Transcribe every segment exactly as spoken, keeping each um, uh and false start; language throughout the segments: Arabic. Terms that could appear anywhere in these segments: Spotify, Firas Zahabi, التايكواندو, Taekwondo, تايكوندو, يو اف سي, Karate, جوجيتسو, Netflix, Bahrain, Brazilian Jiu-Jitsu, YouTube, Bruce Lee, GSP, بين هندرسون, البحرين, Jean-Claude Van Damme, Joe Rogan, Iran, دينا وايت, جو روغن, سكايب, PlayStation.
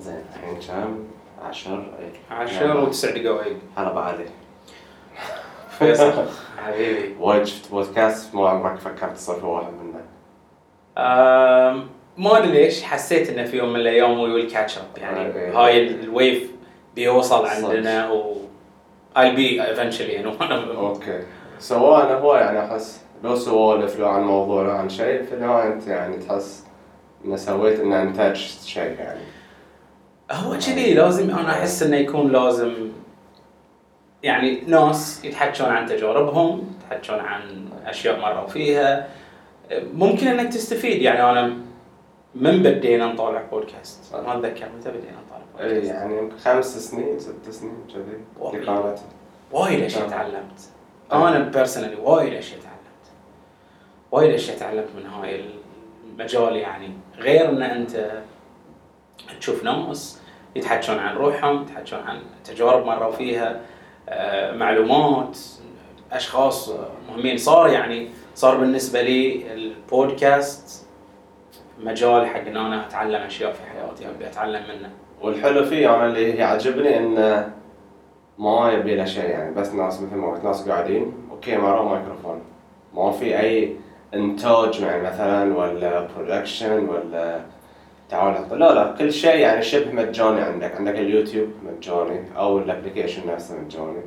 زين الحين كم؟ عشر عشر وتسع دقائق أنا بعدين فيصل حبيبي وايد شفت بودكاست ما عمرك فكرت تصير واحد منه؟ ما أدري ليش حسيت إنه في يوم من الأيام وي ويل كاتش أب يعني هاي الويف بيوصل عندنا و I'll be eventually أنا أوكي سواء أنا هو يعني أحس لو سوالف لو عن موضوع لو عن شيء في النهاية أنت يعني تحس إن سويت إن أنتج شيء يعني هو كذي لازم أنا أحس إنه يكون لازم يعني ناس يتحكون عن تجاربهم يتحكون عن أشياء مروا فيها ممكن إنك تستفيد يعني أنا من بدينا نطالع بودكاست ما أتذكر متى بدينا نطالع بودكاست يعني خمس سنين ست سنين كذي لقارات وايد أشياء تعلمت أنا personally وايد أشياء تعلمت وايد أشياء تعلمت من هاي المجال يعني غير إن أنت تشوف ناس يتحكون عن روحهم يتحكون عن تجارب مروا فيها معلومات أشخاص مهمين صار يعني صار بالنسبة لي البودكاست مجال حق إن أنا أتعلم أشياء في حياتي أبي أتعلم منه والحلو فيه أنا اللي يعجبني إنه ما يبي له شيء يعني بس ناس مثل ما قلت ناس قاعدين أوكي معهم مايكروفون ما في أي إنتاج يعني مثلاً ولا برودكشن ولا تعالى لا لا كل شيء يعني شبه مجاني عندك عندك اليوتيوب مجاني أو الابليكيشن نفسه مجاني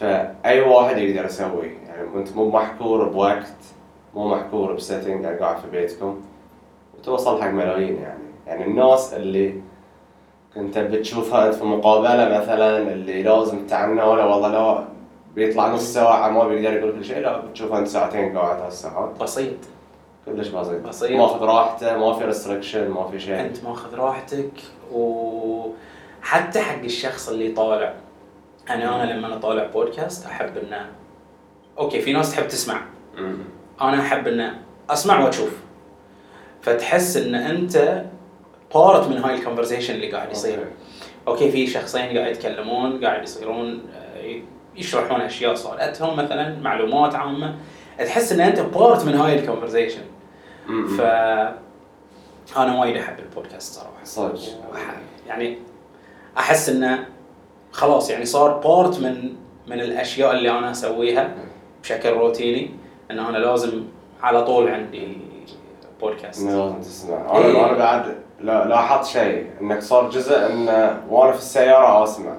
فأي واحد يقدر يسويه يعني أنت مو محكور بوقت مو محكور بسيتنج قاعد في بيتكم وتوصل حق ملايين يعني يعني الناس اللي كنت بتشوفها أنت في مقابلة مثلاً اللي لازم تعنى ولا والله لا بيطلع نص ساعة ما بيقدر يقول كل شيء لا بتشوفها أنت ساعتين قاعد هالساعات بسيط كلش بسيط بسيط ماخذ راحته ما في ريستريكشن ما في شيء انت ماخذ راحتك وحتى حق الشخص اللي طالع انا انا لما اطالع بودكاست احب انه اوكي في ناس تحب تسمع م- انا احب انه اسمع واشوف فتحس ان انت بارت من هاي الكونفرسيشن اللي قاعد يصير اوكي, أوكي في شخصين قاعد يتكلمون قاعد يصيرون يشرحون اشياء صارتهم مثلا معلومات عامه تحس ان انت بارت من هاي الكونفرسيشن ف انا وايد احب البودكاست صراحه صدق يعني احس انه خلاص يعني صار بارت من من الاشياء اللي انا اسويها بشكل روتيني ان انا لازم على طول عندي بودكاست لازم تسمع انا إيه؟ انا بعد لاحظت شيء انك صار جزء ان وانا في السياره اسمع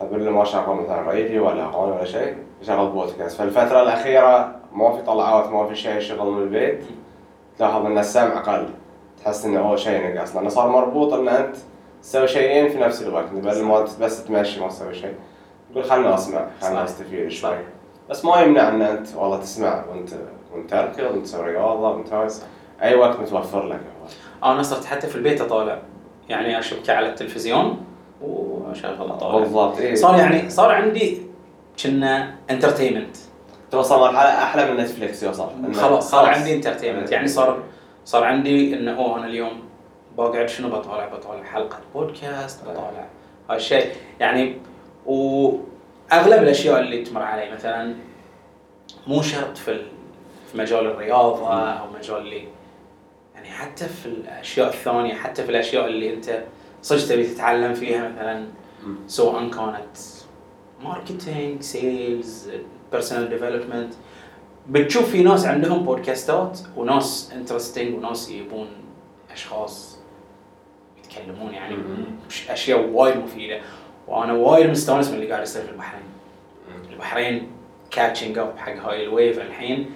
فبالله ما شغل مثلا راديو ولا قناه ولا شيء شغل بودكاست فالفترة الأخيرة ما في طلعات ما في شيء شغل من البيت تلاحظ أن السمع أقل تحس إنه هو شيء نقص لأنه صار مربوط إن أنت تسوي شيئين في نفس الوقت بدل ما بس تمشي ما تسوي شيء تقول خلنا أسمع خلنا أستفيد شوي بس ما يمنع إن أنت والله تسمع وأنت وأنت تركض وأنت تسوي رياضة وأنت أي وقت متوفر لك أنا صرت حتى في البيت أطالع يعني أشبك على التلفزيون وأشغل أطالع بالضبط إيه صار يعني صار عندي كنا انترتينمنت توصل مرحله احلى من نتفليكس يوصل خلاص صار عندي انترتينمنت يعني صار صار عندي انه اوه انا اليوم بقعد شنو بطالع بطالع حلقه بودكاست بطالع هالشيء يعني واغلب الاشياء اللي تمر علي مثلا مو شرط في في مجال الرياضه او مجال اللي يعني حتى في الاشياء الثانيه حتى في الاشياء اللي انت صدق تبي تتعلم فيها مثلا سواء كانت ماركتينج، سيلز، بيرسونال ديفلوبمنت بتشوف في ناس عندهم بودكاستات وناس انترستينج وناس يبون أشخاص يتكلمون يعني أشياء وايد مفيدة وأنا وايد مستانس من اللي قاعد يصير في البحرين البحرين كاتشينج أب حق هاي الويف الحين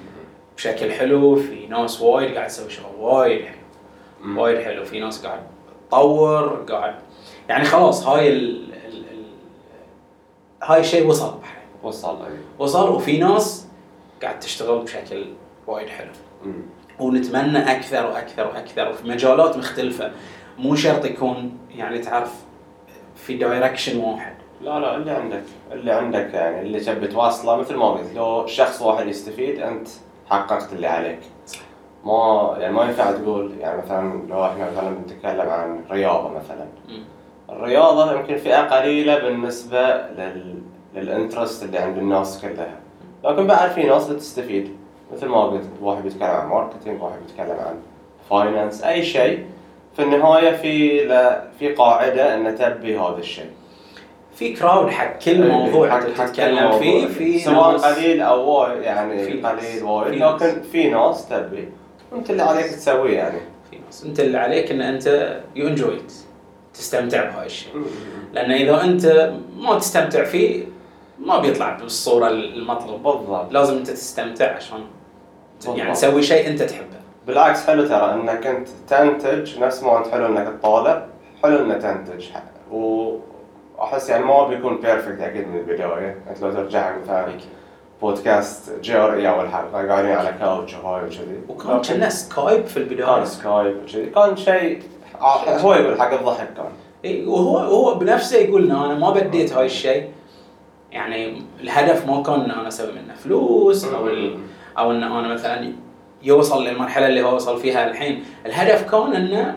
بشكل حلو في ناس وايد قاعد تسوي شغل وايد حلو وايد حلو في ناس قاعد تطور قاعد يعني خلاص هاي ال هاي الشيء وصل بحرين وصل أيه. وصل وفي ناس قاعد تشتغل بشكل وايد حلو مم. ونتمنى أكثر وأكثر وأكثر وفي مجالات مختلفة مو شرط يكون يعني تعرف في دايركشن واحد لا لا اللي عندك اللي عندك يعني اللي تبي تواصله مثل ما قلت لو شخص واحد يستفيد أنت حققت اللي عليك ما يعني ما ينفع تقول يعني مثلا لو إحنا مثلا بنتكلم عن رياضة مثلا مم. الرياضة يمكن فئة قليلة بالنسبة لل للانترست اللي عند الناس كلها لكن بعد في ناس بتستفيد مثل ما قلت واحد بيتكلم عن ماركتينج واحد بيتكلم عن فاينانس أي شيء في النهايه في في قاعده ان تلبي هذا الشيء. في كراود حق كل موضوع تتكلم فيه، في سواء قليل او وايد، يعني في قليل وايد، لكن في ناس تلبي وانت اللي عليك تسويه، يعني في ناس انت اللي عليك ان انت يو انجويت، تستمتع بهاي الشيء. لان اذا انت ما تستمتع فيه ما بيطلع بالصوره المطلوبه بالضبط. لازم انت تستمتع عشان يعني تسوي شيء انت تحبه. بالعكس حلو ترى انك انت تنتج، نفس ما انت حلو انك تطالب، حلو انك تنتج. واحس يعني ما بيكون بيرفكت اكيد من البدايه. انت لو ترجع مثلا بودكاست جيري اول حلقه قاعدين على كاوتش هاي وكذي، وكان كنا سكايب في البدايه، كان سكايب وكذي، كان شيء هو بالحق الضحك كان اي. وهو هو بنفسه يقول لنا انا ما بديت هاي الشيء، يعني الهدف ما كان ان انا اسوي منه فلوس او او ان انا مثلا يوصل للمرحله اللي هو وصل فيها الحين. الهدف كان ان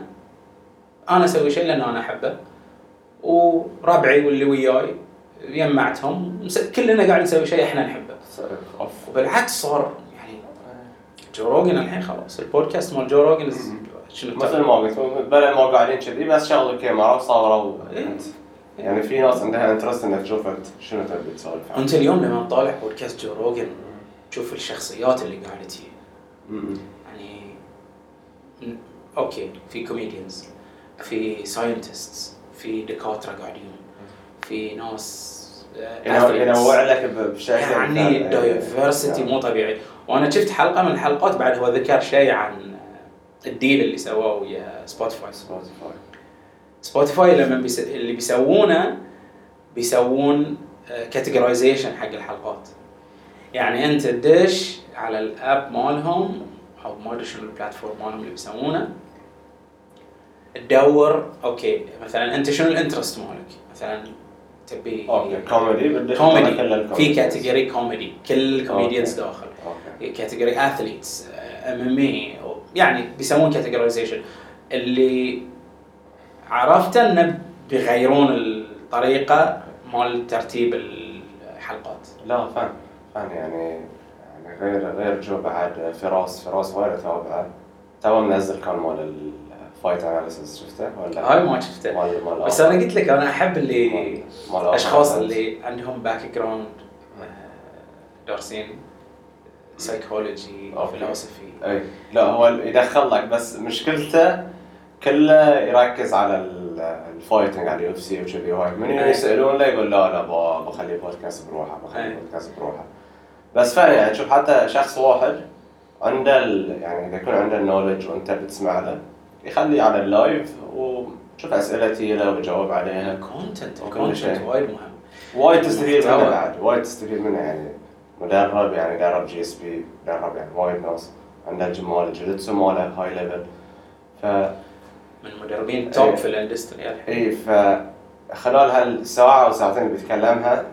انا اسوي شيء لان انا احبه، وربعي واللي وياي جمعتهم كلنا قاعد نسوي شيء احنا نحبه. بالعكس صار يعني جو روغن الحين خلاص البودكاست مال جو روغن مثل ما قلت بلا ما قاعدين كذي، بس شغلوا الكاميرا وصوروا. يعني في ناس عندها انترست انك تشوف شنو تبي تسولف. انت اليوم لما تطالع بودكاست جو روغن تشوف الشخصيات اللي قاعده تجي، يعني اوكي في كوميديانز، في ساينتستس، في دكاتره قاعدين، في ناس ينوع لك بشكل يعني الدايفرسيتي مو طبيعي. وانا شفت حلقه من الحلقات بعد هو ذكر شيء عن الديل اللي سواه ويا سبوتيفاي. سبوتيفاي سبوتيفاي لما بيس... اللي بيسوونه بيسوون كاتيجورايزيشن حق الحلقات. يعني انت تدش على الاب مالهم او ما ادري شنو البلاتفورم مالهم اللي بيسوونه، تدور اوكي مثلا انت شنو الانترست مالك، مثلا تبي كوميدي بدك كوميدي، في كاتيجوري كوميدي كل كوميديانز داخل، كاتيجوري اثليتس، ام ام اي، يعني بيسوون كاتيجورايزيشن. اللي عرفت ان بيغيرون الطريقه مال ترتيب الحلقات. لا فاهم فاهم يعني يعني غير غير جو بعد فراس فراس وايد تابعه. تمام منزل كان مال الفايت اناليسيس، شفته ولا؟ هاي ما شفته مال مال بس انا قلت لك انا احب اللي الاشخاص اللي عندهم باك جراوند دارسين سايكولوجي فلسفي. اي لا هو يدخل لك، بس مشكلته كله يركز على الفايتنج على اليو اف سي وكذي. هاي من يسالون لا يقول لا لا بخلي بودكاست بروحه، بخلي بودكاست بروحه. بس فعلا يعني شوف حتى شخص واحد عنده يعني اذا يكون عنده النولج وانت بتسمع له يخلي على اللايف وشوف اسئلتي له وجاوب عليها. كونتنت كونتنت وايد مهم، وايد تستفيد منه بعد، وايد تستفيد منه. يعني مدرب يعني درب جي اس بي، درب يعني وايد ناس عندها جمال الجيتسو ماله هاي ليفل، ف من مدربين توب في الاندستري الحين. اي فخلال هالساعه او ساعتين اللي بتكلمها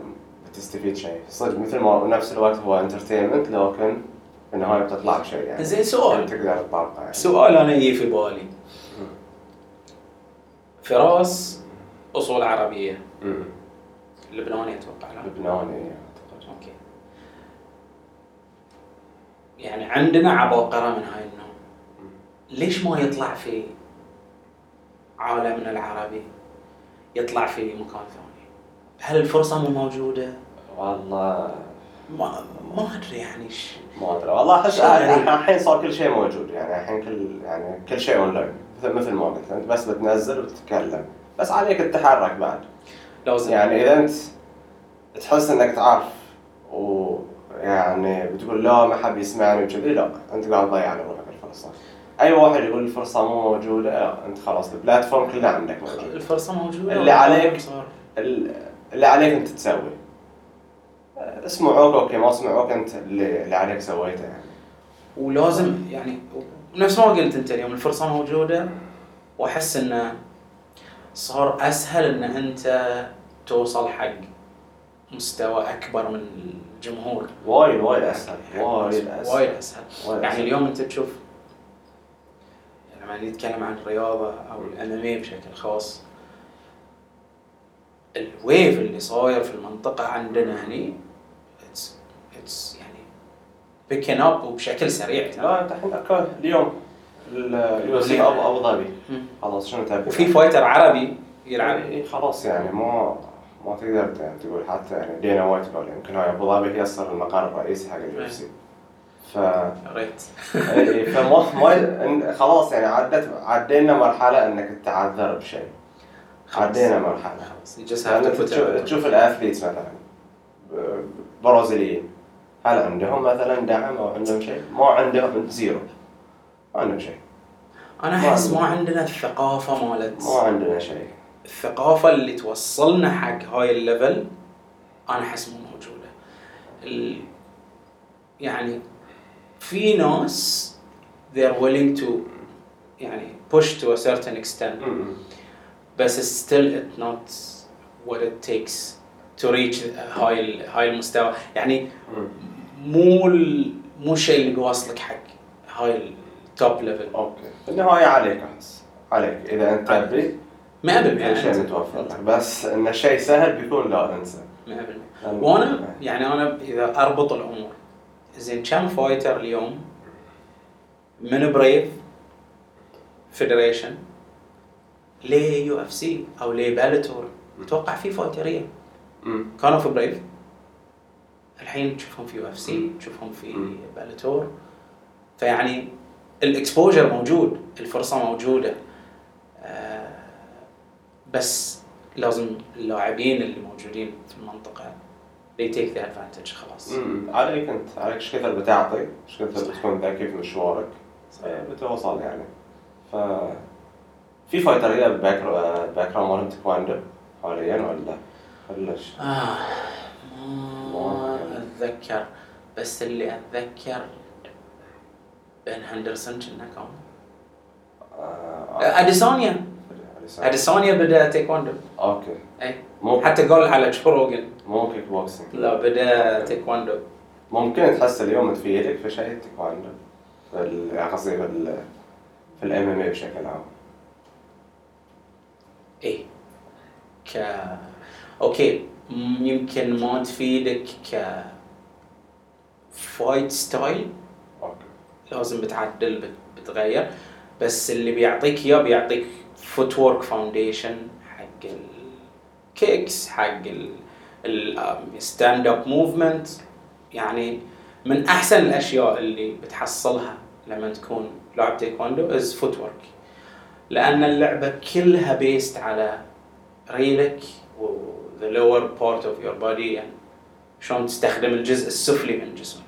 بتستفيد شيء صدق، مثل ما نفس الوقت هو انترتينمنت لكن في النهايه بتطلع شيء. يعني زين سؤال تقدر تطلقه، يعني سؤال انا يجي في بالي. فراس اصول عربيه، امم لبناني اتوقع، لا لبناني اعتقد. اوكي يعني عندنا عباقره من هاي النوع، ليش ما يطلع في عالمنا العربي، يطلع في مكان ثاني؟ هل الفرصه مو موجوده؟ والله ما ما ادري يعني ايش ما ادري والله. احس الحين صار كل شيء موجود، يعني الحين كل يعني كل شيء اونلاين مثل ما قلت. انت بس بتنزل وتتكلم، بس عليك تتحرك بعد. لازم يعني اذا انت تحس انك تعرف ويعني بتقول لا ما حد يسمعني وكذي، لا انت قاعد تضيع على روحك الفرصه. اي واحد يقول الفرصه مو موجوده، انت خلاص البلاتفورم كله عندك موجود، الفرصه موجوده. اللي عليك اللي عليك انت تسوي، اسمعوك اوكي ما اسمعوك، انت اللي عليك سويته. يعني ولازم يعني نفس ما قلت انت اليوم الفرصه موجوده، واحس انه صار اسهل ان انت توصل حق مستوى اكبر من الجمهور. وايد وايد اسهل، وايد اسهل، وايد اسهل. يعني اليوم انت تشوف لما نتكلم عن الرياضه او الاماميه بشكل خاص، الويف اللي صاير في المنطقه عندنا هني اتس اتس يعني بيكن اب وبشكل سريع. لا انت الحين اليوم اليو اف سي ابو ظبي خلاص شنو تعب. وفي فايتر عربي يلعب إيه خلاص يعني ما ما تقدر تقول حتى يعني دينا وايت قال يمكن هاي ابو ظبي هي صار المقر الرئيسي حق اليو اف سي ف ريت اي فما ما خلاص يعني عدت عدينا مرحله انك تعذر بشيء عدينا مرحله خلاص يجسها تشوف الاثليتس مثلا برازيليين هل عندهم مثلا دعم او عندهم شيء؟ ما عندهم زيرو ما عندهم شيء. انا احس ما عندنا الثقافه مالت ما عندنا شيء. الثقافه اللي توصلنا حق هاي الليفل انا احس مو موجوده. ال... يعني في ناس they're willing to يعني push to a certain extent بس still it's not what it takes to reach هاي هاي المستوى. يعني مو مو شيء اللي واصلك حق هاي التوب ليفل. اوكي انه هاي عليك احس عليك اذا انت تبي ما ابي يعني شيء متوفر لك بس انه شيء سهل بيكون لا انسى ما ابي. وانا يعني انا اذا اربط الامور زين كم فايتر اليوم من بريف فيدريشن ليه يو اف سي او ليه بالاتور اتوقع في فايتريه كانوا في بريف الحين تشوفهم في يو اف سي تشوفهم في بالاتور. فيعني الاكسبوجر موجود الفرصه موجوده أه بس لازم اللاعبين اللي موجودين في المنطقه they take the advantage خلاص. امم عليك انت عليك ايش كثر بتعطي ايش كثر بتكون ذكي في مشوارك بتوصل يعني. ف في فايتريه باك باك راوند تايكواندو حاليا ولا بلش اه ما اتذكر بس اللي اتذكر بين هندرسون كنا كم اديسانيا اديسانيا بدا تايكوندو. اوكي اي ممكن. حتى قال على جو روغان مو كيك بوكسينج لا بدا تايكوندو. ممكن تحس اليوم تفيدك في شيء تايكوندو قصدي في في الام ام اي بشكل عام اي ك اوكي يمكن ما تفيدك ك فايت ستايل اوكي لازم بتعدل بتغير بس اللي بيعطيك اياه بيعطيك فوت وورك فاونديشن حق الكيكس حق الستاند اب موفمنت. يعني من احسن الاشياء اللي بتحصلها لما تكون لاعب تايكوندو از فوت وورك لان اللعبه كلها بيست على ريلك و the lower part of your body يعني شلون تستخدم الجزء السفلي من جسمك.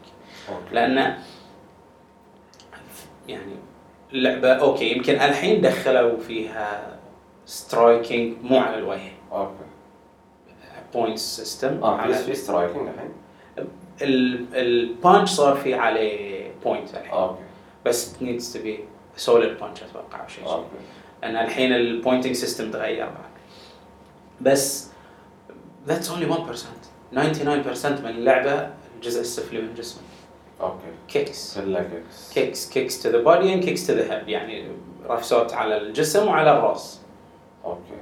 okay. لأن يعني اللعبة أوكي يمكن الحين دخلوا فيها striking مو على الوجه. okay. points system. آه بس في striking الحين. ال ال punch صار في عليه point الحين. okay. بس it needs to be solid punch أتوقع شيء. okay. أن الحين ال pointing system تغير بعد بس that's only one percent ninety-nine percent من اللعبة الجزء السفلي من جسمك. اوكي كيكس كيكس كيكس كيكس to the body and kicks to the head يعني رفسات على الجسم وعلى الراس. اوكي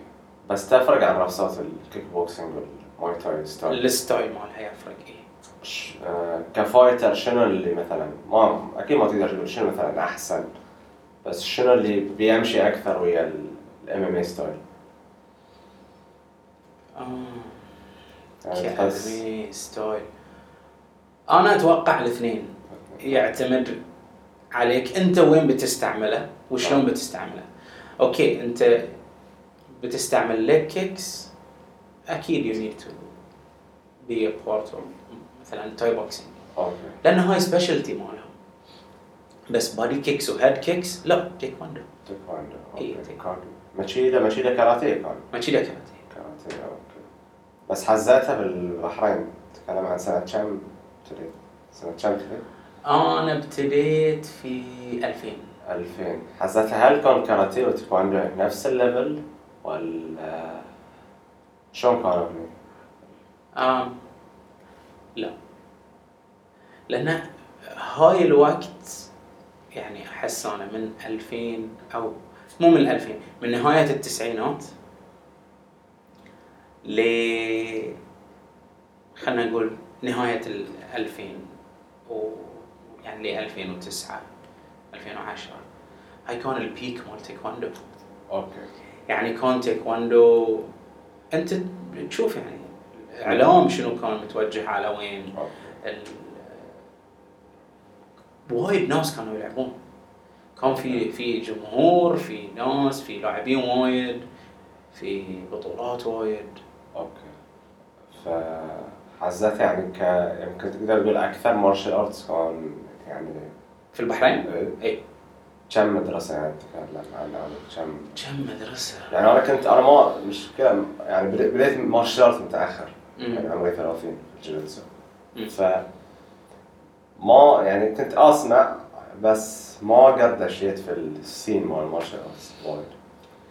بس تفرق عن رفسات الكيك بوكسينج والماي تاي ستايل الستايل مالها يفرق ايه كفايتر شنو اللي مثلا ما اكيد ما تقدر تقول شنو مثلا احسن بس شنو اللي بيمشي اكثر ويا الام ام اي ستايل كأدمي ستايل. أنا أتوقع الاثنين يعتمد عليك أنت وين بتستعمله وشلون بتستعمله. أوكي أنت بتستعمل ليك كيكس أكيد يو نيد تو بي بارت أوف مثلاً تاي بوكسينج لأن هاي سبيشالتي مالهم. بس بادي كيكس وهيد كيكس لا تايكوندو. تايكوندو. إيه تايكوندو. ماشيدا ماشيدا كاراتيه كان. ماشيدا كاراتيه. كاراتيه أوكي. بس حزاتها بالبحرين تكلم عن سنة كم ابتديت؟ سنة كم ابتديت؟ أنا ابتديت في ألفين ألفين حزاتها هل كان كاراتيه وتايكوندو نفس الليفل ولا شلون كانوا هني؟ آم لا لأن هاي الوقت يعني أحس أنا من ألفين أو مو من ألفين من نهاية التسعينات ل خلينا نقول نهاية الألفين و يعني لألفين وتسعة ألفين وعشرة هيكون البيك مال تايكوندو. اوكي يعني كون تايكوندو انت تشوف يعني الاعلام شنو كان متوجه على وين. وايد ناس كانوا يلعبون، كان في في جمهور، في ناس، في لاعبين وايد، في بطولات وايد. اوكي فحزت يعني ك يمكن تقدر تقول اكثر مارشال ارتس كان يعني في البحرين. اي كم مدرسه يعني تكلم عن كم كم مدرسه يعني انا كنت انا ما مش كلام يعني بديت مارشال ارت متاخر يعني عمري ثلاثين في الجيتسو، ف ما يعني كنت اسمع بس ما قد دشيت في السين مال مارشال ارتس وايد.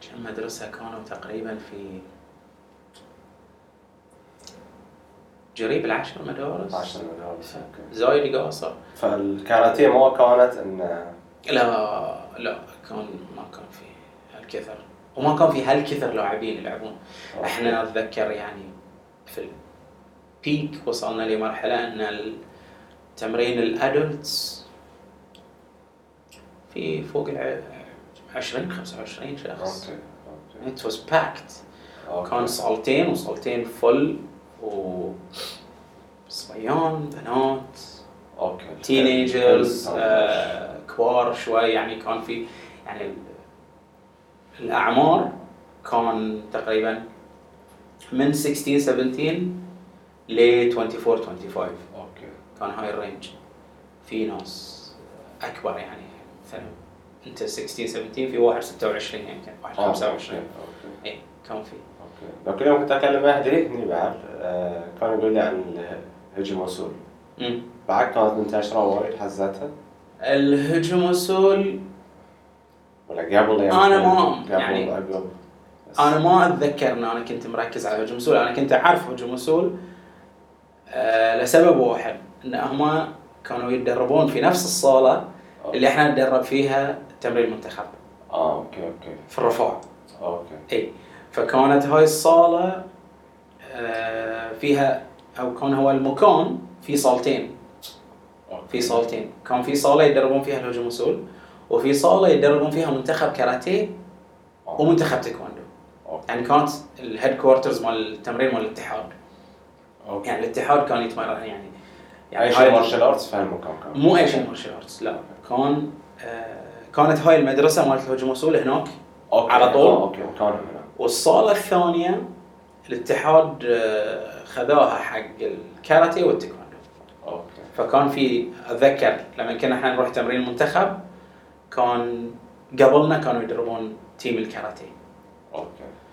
كم مدرسه كانوا تقريبا في جريب العشر مدارس عشر مدارس زايد قاصر. فالكاراتيه ما كانت ان لا لا كان ما كان في هالكثر وما كان في هالكثر لاعبين يلعبون. احنا نتذكر يعني في البيك وصلنا لمرحله ان التمرين الادلتس في فوق ال عشرين خمسة وعشرين شخص. اوكي it was packed. كان صالتين وصالتين فل و صبيان بنات اوكي تينيجرز كبار شوي يعني. كان في يعني الاعمار كان تقريبا من ستة عشر سبعة عشر ل أربعة وعشرين خمسة وعشرين. اوكي كان هاي الرينج. في ناس اكبر يعني مثلا انت ستة عشر سبعة عشر في واحد ستة وعشرين يمكن واحد خمسة وعشرين. اوكي اي كان في. اوكي لو كنت اكلم اهلي هني بعد كان يقول لي عن هجم وصول بعد كانت منتشره وايد حزتها الهجم وصول ولا قبل يعني انا ما يعني انا ما اتذكر ان انا كنت مركز على هجم وصول. انا كنت اعرف هجم وصول آه لسبب واحد ان هم كانوا يتدربون في نفس الصاله اللي احنا نتدرب فيها تمرين المنتخب. اه اوكي اوكي في الرفاع. اوكي اي فكانت هاي الصاله آه فيها او كان هو المكان في صالتين. في صالتين كان في صاله يدربون فيها الهجوم والصول وفي صاله يدربون فيها منتخب كاراتيه ومنتخب تايكوندو. يعني كانت الهيد كوارترز مال التمرين مال الاتحاد. أوكي. يعني الاتحاد كان يتمرن يعني يعني هاي مارشال ارتس فهموا كان مو اي شيء مارشال ارتس لا كان آه كانت هاي المدرسه مال الهجوم والصول هناك. أوكي. على طول. اوكي كان هنا. والصاله الثانيه الاتحاد آه خذاها حق الكاراتيه والتايكوندو. اوكي فكان في أذكر لما كنا احنا نروح تمرين المنتخب كان قبلنا كانوا يدربون تيم الكاراتيه. اوكي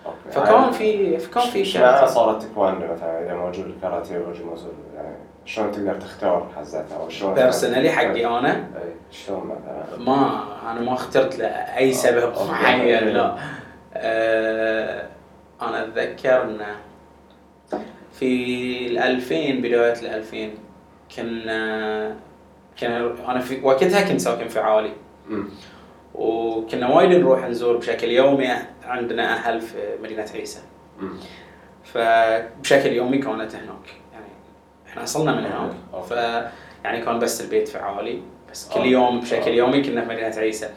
اوكي فكان في فكان في شيء صارت تايكوندو مثلا اذا موجود الكاراتيه وهجوم وصول يعني شلون تقدر تختار حزتها او شلون بيرسونالي حقي انا اي شلون مثلا ما انا ما اخترت لاي سبب معين لا أه انا اتذكر ان في الألفين بداية الألفين كنا كنا أنا في وقتها كنت ساكن في عوالي وكنا وايد نروح نزور بشكل يومي. عندنا أهل في مدينة عيسى فبشكل يومي كانت هناك يعني إحنا وصلنا من هناك فيعني كان بس البيت في عوالي بس كل يوم بشكل يومي كنا في مدينة عيسى.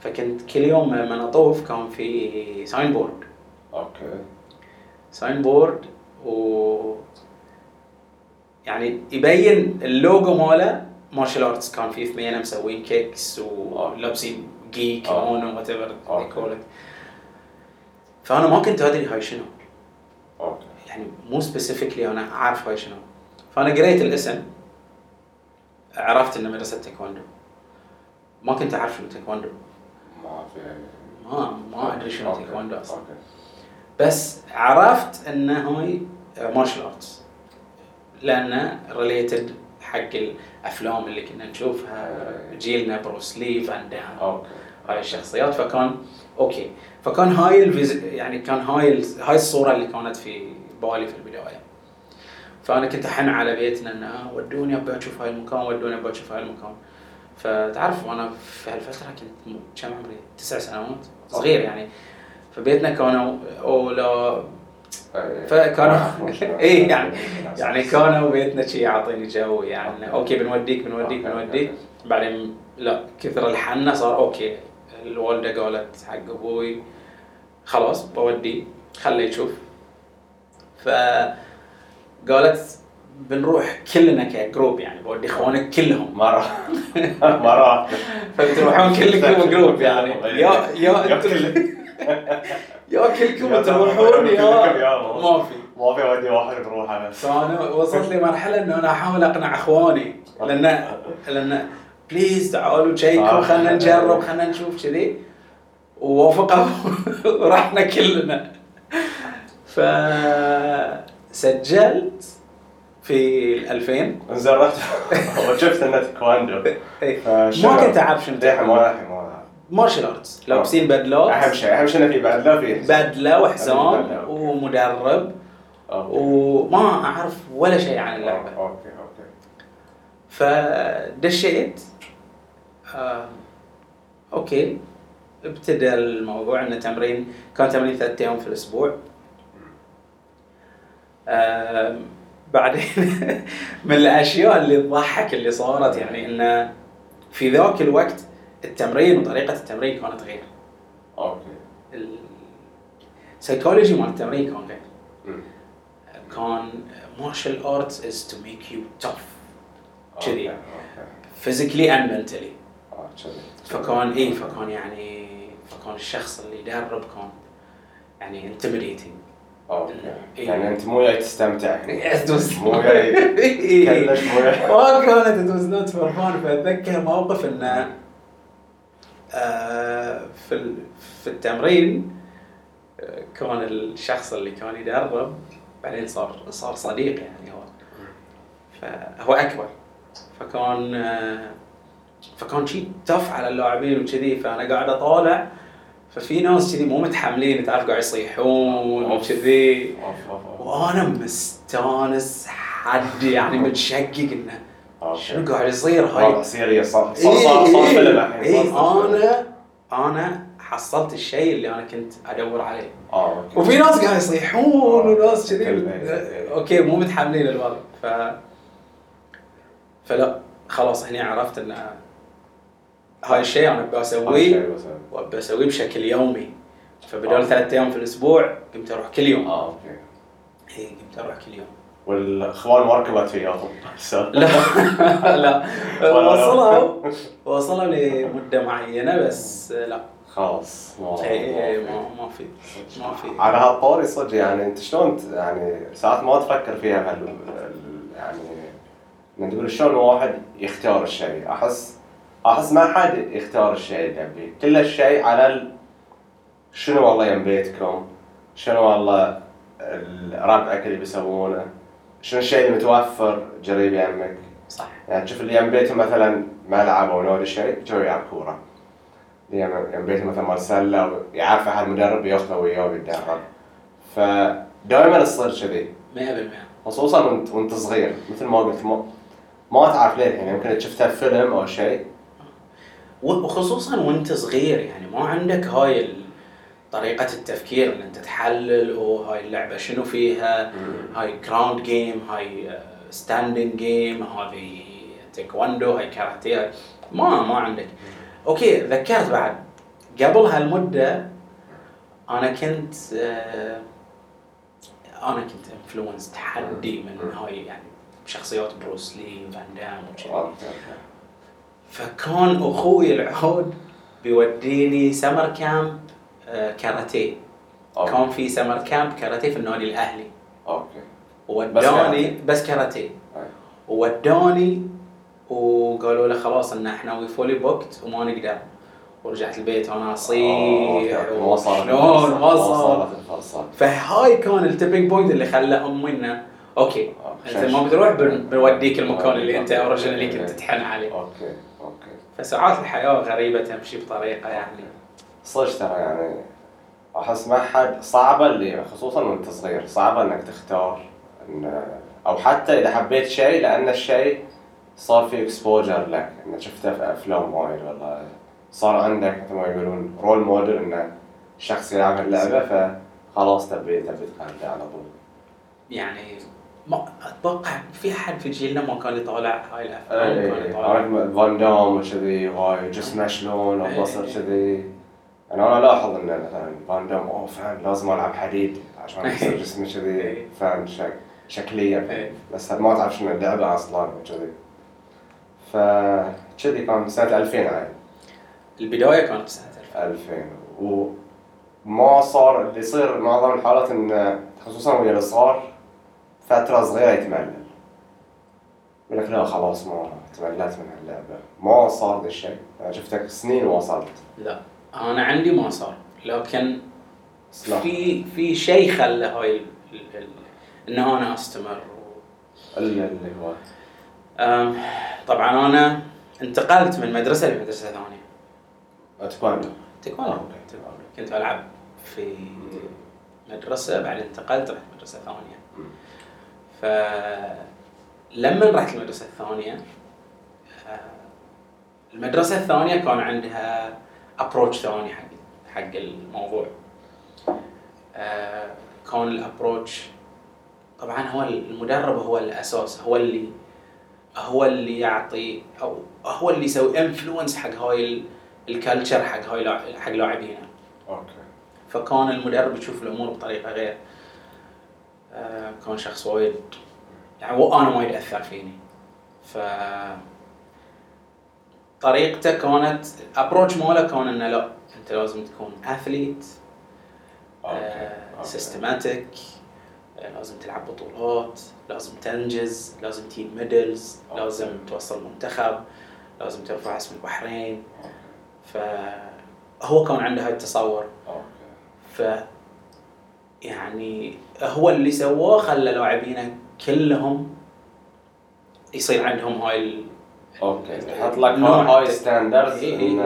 فكنت كل يوم من أطوف كان في ساين بورد. أوكي ساين بورد و يعني يبين اللوجو ماله مارشال ارتس. كان فيه اثنين مسوين كيكس ولابسين جي كيمونو وات ايفر يقولك. فانا ما كنت ادري هاي شنو. اوكي يعني مو سبيسيفيكلي انا اعرف هاي شنو. فانا قريت الاسم عرفت انه مدرسه تايكوندو. ما كنت اعرف شنو تايكوندو ما ما ما ادري شنو تايكوندو اصلا بس عرفت انه هاي مارشال ارتس لأنه ريليتد حق الأفلام اللي كنا نشوفها جيلنا بروس لي فان دام هاي الشخصيات. فكان أوكي فكان هاي الفيز يعني كان هاي هاي الصورة اللي كانت في بالي في البداية. فأنا كنت أحن على بيتنا إنه ودوني أبغى أشوف هاي المكان ودوني أبغى أشوف هاي المكان. فتعرفوا أنا في هالفترة كنت كم عمري تسع سنوات صغير يعني. فبيتنا كانوا أولا فكانوا ايه يعني يعني كانوا بيتنا شي يعطيني جو يعني اوكي بنوديك بنوديك بنوديك بعدين لا كثر الحنه صار اوكي الوالده قالت حق ابوي خلاص بودي خليه يشوف. فقالت بنروح كلنا كجروب يعني بودي اخوانك كلهم مره مره فبتروحون كلكم جروب يعني يا يا انتم يا كلكم تروحون يا ما في ما في ودي واحد بروح انا. فانا وصلت لمرحله انه انا احاول اقنع اخواني لان لان بليز تعالوا تشيكوا خلينا نجرب خلينا نشوف كذي ووافقوا ورحنا كلنا. فسجلت في ألفين انزرت وشفت انها تايكواندو ما كنت اعرف شنو تايكواندو مارشال آرتس لابسين بدلات اهم شيء اهم شيء في بدله في بدله وحزام ومدرب وما اعرف ولا شيء عن اللعبه. اوكي اوكي فدشيت آه. اوكي ابتدى الموضوع انه تمرين كان تمرين ثلاثة ايام في الاسبوع آه. بعدين من الاشياء اللي تضحك اللي صارت يعني انه في ذاك الوقت التمرين وطريقه التمرين كانت غير. اوكي السايكولوجي مال التمرين كان غير م. كان مارشال آرتس از تو ميك يو تاف كذي فيزيكلي اند منتلي. فكان ايه فكان يعني فكان الشخص اللي يدرب كان يعني انتميديتنج. اوكي يعني انت مو جاي تستمتع يعني مو جاي كلش مو جاي ما كانت دوز نوت فور فان. فاتذكر موقف انه في في التمرين كان الشخص اللي كان يدرب بعدين صار صار صديق يعني هو فهو اكبر فكان فكان شيء تف على اللاعبين وكذي. فانا قاعد اطالع ففي ناس كذي مو متحملين تعرف قاعد يصيحون وكذي وانا مستانس حد يعني متشقق انه شنو قاعد يصير هاي سيريا صار صار صار فيلم الحين. انا انا حصلت الشيء اللي انا كنت ادور عليه اه وفي ناس قاعد يصيحون وناس كذي اوكي مو متحملين الوضع. ف فلا خلاص هني عرفت ان هاي الشيء انا ابغى اسويه وابغى اسويه بشكل يومي. فبدال ثلاث ايام في الاسبوع قمت اروح كل يوم اه اوكي اي قمت اروح كل يوم والاخوان مركبات فيهم لا لا وصلوا وصلوا لمده معينه بس لا خلاص ما اي ما في ما في على هالطاري صدق يعني انت شلون يعني ساعات ما تفكر فيها بهال يعني من تقول شلون واحد يختار الشيء. احس احس ما حد يختار الشيء اللي يبيه كل الشيء على ال... شنو والله يم بيتكم شنو والله ربعك اللي بيسوونه شنو الشيء اللي متوفر قريب يمك صح يعني تشوف اللي يم بيته مثلا ملعب او نادي شيء جو يلعب كوره اللي يم بيته مثلا مارسيلا يعرف احد مدرب ياخذه وياه ويتدرب فدائما تصير كذي مية بالمية خصوصا وانت وانت صغير مثل ما قلت ما ما تعرف ليه يعني يمكن شفتها فيلم او شيء وخصوصا وانت صغير يعني ما عندك هاي طريقه التفكير ان انت تحلل او هاي اللعبه شنو فيها هاي جراوند جيم هاي ستاندينج جيم هذه تايكواندو هاي كاراتيه ما ما عندك. اوكي ذكرت بعد قبل هالمده انا كنت انا كنت انفلونسد حدي من هاي يعني شخصيات بروس لي فان دام وكذا فكان اخوي العود بيوديني سمر كامب كاراتيه. كان في سمر كامب كاراتيه في النادي الاهلي اوكي وداني بس كاراتيه وداني وقالوا له خلاص ان احنا وي فولي بوكت وما نقدر ورجعت البيت وانا اصيح وشلون وصلت الفرصه. فهاي كان التيبينج بوينت اللي خلى امي انه اوكي انت ما بتروح بنوديك المكان اللي انت اوريجينالي كنت تتحن عليه. اوكي اوكي فساعات الحياه غريبه تمشي بطريقه يعني صدق ترى يعني احس ما حد صعبه اللي خصوصا وانت صغير صعبه انك تختار إن او حتى اذا حبيت شيء لان الشيء صار فيه اكسبوجر لك انك شفته في افلام وايد والله صار عندك مثل ما يقولون رول موديل انه شخص يلعب اللعبه فخلاص تبي تبي تقلده على طول يعني ما اتوقع في حد في جيلنا ما كان يطالع هاي الافلام كان يطالع فان دام وشذي هاي جسمه شلون وبصر شذي يعني انا الاحظ ان مثلا فان دام او فان لازم العب حديد عشان اكسر جسمي كذي فان شك شكليا بس ما تعرف شنو اللعبه اصلا كذي فكذي كان سنه ألفين عادي البدايه كانت سنه ألفين وما صار اللي يصير معظم الحالات ان خصوصا ويا الصغار فتره صغيره يتملل يقول لك لا خلاص ما تمللت من هاللعبه ما صار ذا الشيء انا شفتك سنين وصلت لا انا عندي ما صار لكن صلاح. في في شيء خلى هاي انه انا استمر اللي هو طبعا انا انتقلت من مدرسه لمدرسه ثانيه تايكوندو تايكوندو كنت العب في مدرسه بعد انتقلت رحت مدرسه ثانيه ف لما رحت المدرسه الثانيه المدرسه الثانيه كان عندها ابروتش ثاني حق حق الموضوع كان الابروتش طبعا هو المدرب هو الاساس هو اللي هو اللي يعطي او هو اللي يسوي انفلونس حق هاي الكالتشر حق هاي حق لاعبينه اوكي فكان المدرب يشوف الامور بطريقه غير كان شخص وايد يعني وانا وايد اثر فيني ف طريقته كانت الابروتش ماله كان انه لا انت لازم تكون اثليت سيستماتيك لازم تلعب بطولات لازم تنجز لازم تجيب ميدلز لازم توصل منتخب لازم ترفع اسم البحرين فهو كان عنده هاي التصور ف يعني هو اللي سواه خلى لاعبينه كلهم يصير عندهم هاي اوكي حط لك هاي ستاندردز هاي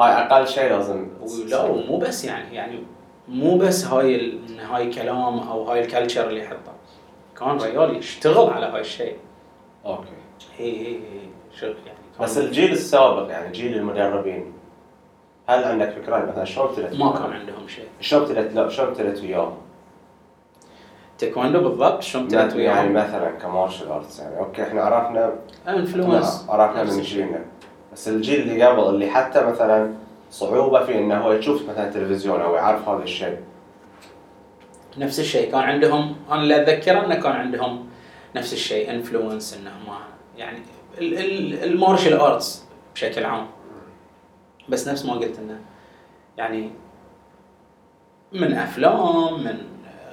اقل شيء لازم لا مو بس يعني يعني مو بس هاي هاي كلام او هاي الكالتشر اللي يحطه كان ريال يشتغل على هاي الشيء اوكي هي هي شغل يعني بس الجيل السابق يعني جيل المدربين هل عندك فكره مثلا شلون تلت ما كان عندهم شيء شلون تلت لا شلون تلت وياهم تايكوندو بالضبط شلون تلت وياهم يعني مثلا كمارشال ارتس يعني اوكي احنا عرفنا انفلونس عرفنا من جيلنا بس الجيل اللي قبل اللي حتى مثلا صعوبة في إنه هو يشوف مثلاً تلفزيون أو يعرف هذا الشيء. نفس الشيء كان عندهم أنا لا أتذكر إنه كان عندهم نفس الشيء إنفلونس إنهم يعني ال ال المارشال آرتس بشكل عام. بس نفس ما قلت إنه يعني من أفلام من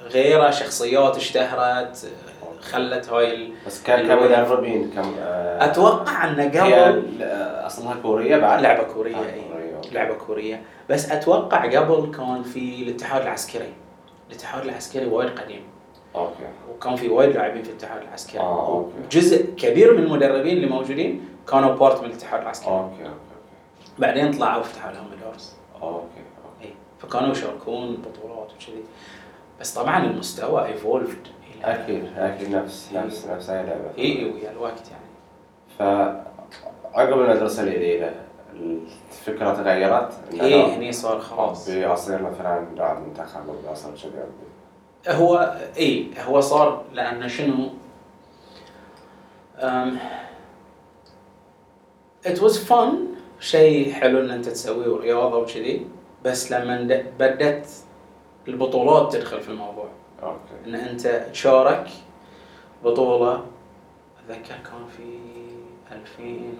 غيره شخصيات اشتهرت خلت هاي. بس كان كمدربين كم. أتوقع إنه قبل أصلها كورية بعد. لعبة كورية إيه. لعبة كورية بس أتوقع قبل كان في الاتحاد العسكري الاتحاد العسكري وايد قديم أوكي. وكان في وايد لاعبين في الاتحاد العسكري أوكي. جزء كبير من المدربين اللي موجودين كانوا بارت من الاتحاد العسكري أوكي. أوكي. بعدين طلعوا فتحوا لهم الأرز فكانوا يشاركون بطولات وكذي بس طبعا المستوى ايفولفد أكيد أكيد نفس نفس نفس هاي اللعبة إيه ويا الوقت يعني فعقب المدرسة الجديدة الفكرة تغيرت؟ إيه هني صار خلاص بيصير مثلاً لاعب منتخب بيصير كذي هو إيه هو صار لأن شنو أم it was fun شيء حلو إن أنت تسويه ورياضة وكذي بس لما بدت البطولات تدخل في الموضوع أوكي. إن أنت تشارك بطولة أتذكر كان في ألفين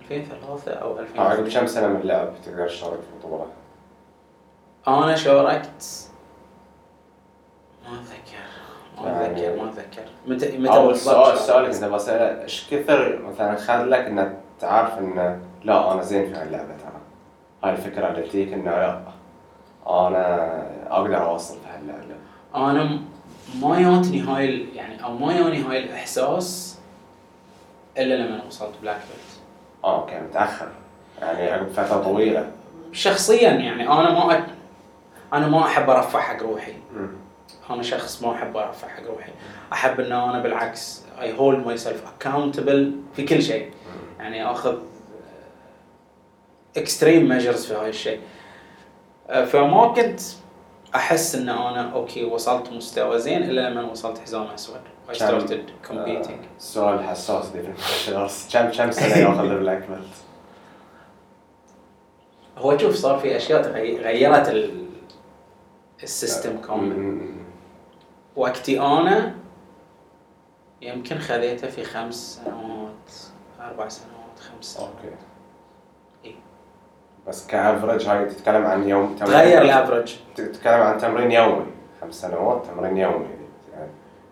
ألفين وثلاثة أو ألفين عقب كم سنة من اللعب تقدر تشارك في بطولة؟ أنا شاركت ما أتذكر ما أتذكر يعني ما أتذكر متى متى أول سؤال سؤالك إذا بسأله إيش كثر مثلا خذ لك إنك تعرف إن لا أنا زين في هاللعبة ترى هاي الفكرة اللي تجيك إنه لا أنا أقدر أوصل في هاللعبة أنا ما يعطني هاي يعني أو ما يعطني هاي الإحساس إلا لما وصلت بلاك بيلت اه كان متاخر يعني عقب فتره طويله شخصيا يعني انا ما أ... انا ما احب ارفع حق روحي م. انا شخص ما احب ارفع حق روحي احب ان انا بالعكس I hold myself accountable في كل شيء م. يعني اخذ extreme measures في هاي الشيء فما كنت احس ان انا اوكي وصلت مستوى زين الا لما وصلت حزام اسود I started competing. سؤال حساس دي في المارشال آرتس. كم كم سنة يأخذ البلاك بيلت؟ هو شوف صار في اشياء غيرت السيستم كامل. وقتي انا يمكن خذيته في خمس سنوات اربع سنوات خمس سنوات. اوكي اي بس كافرج هاي تتكلم عن يوم تمرين غير الافرج. تتكلم عن تمرين يومي خمس سنوات تمرين يومي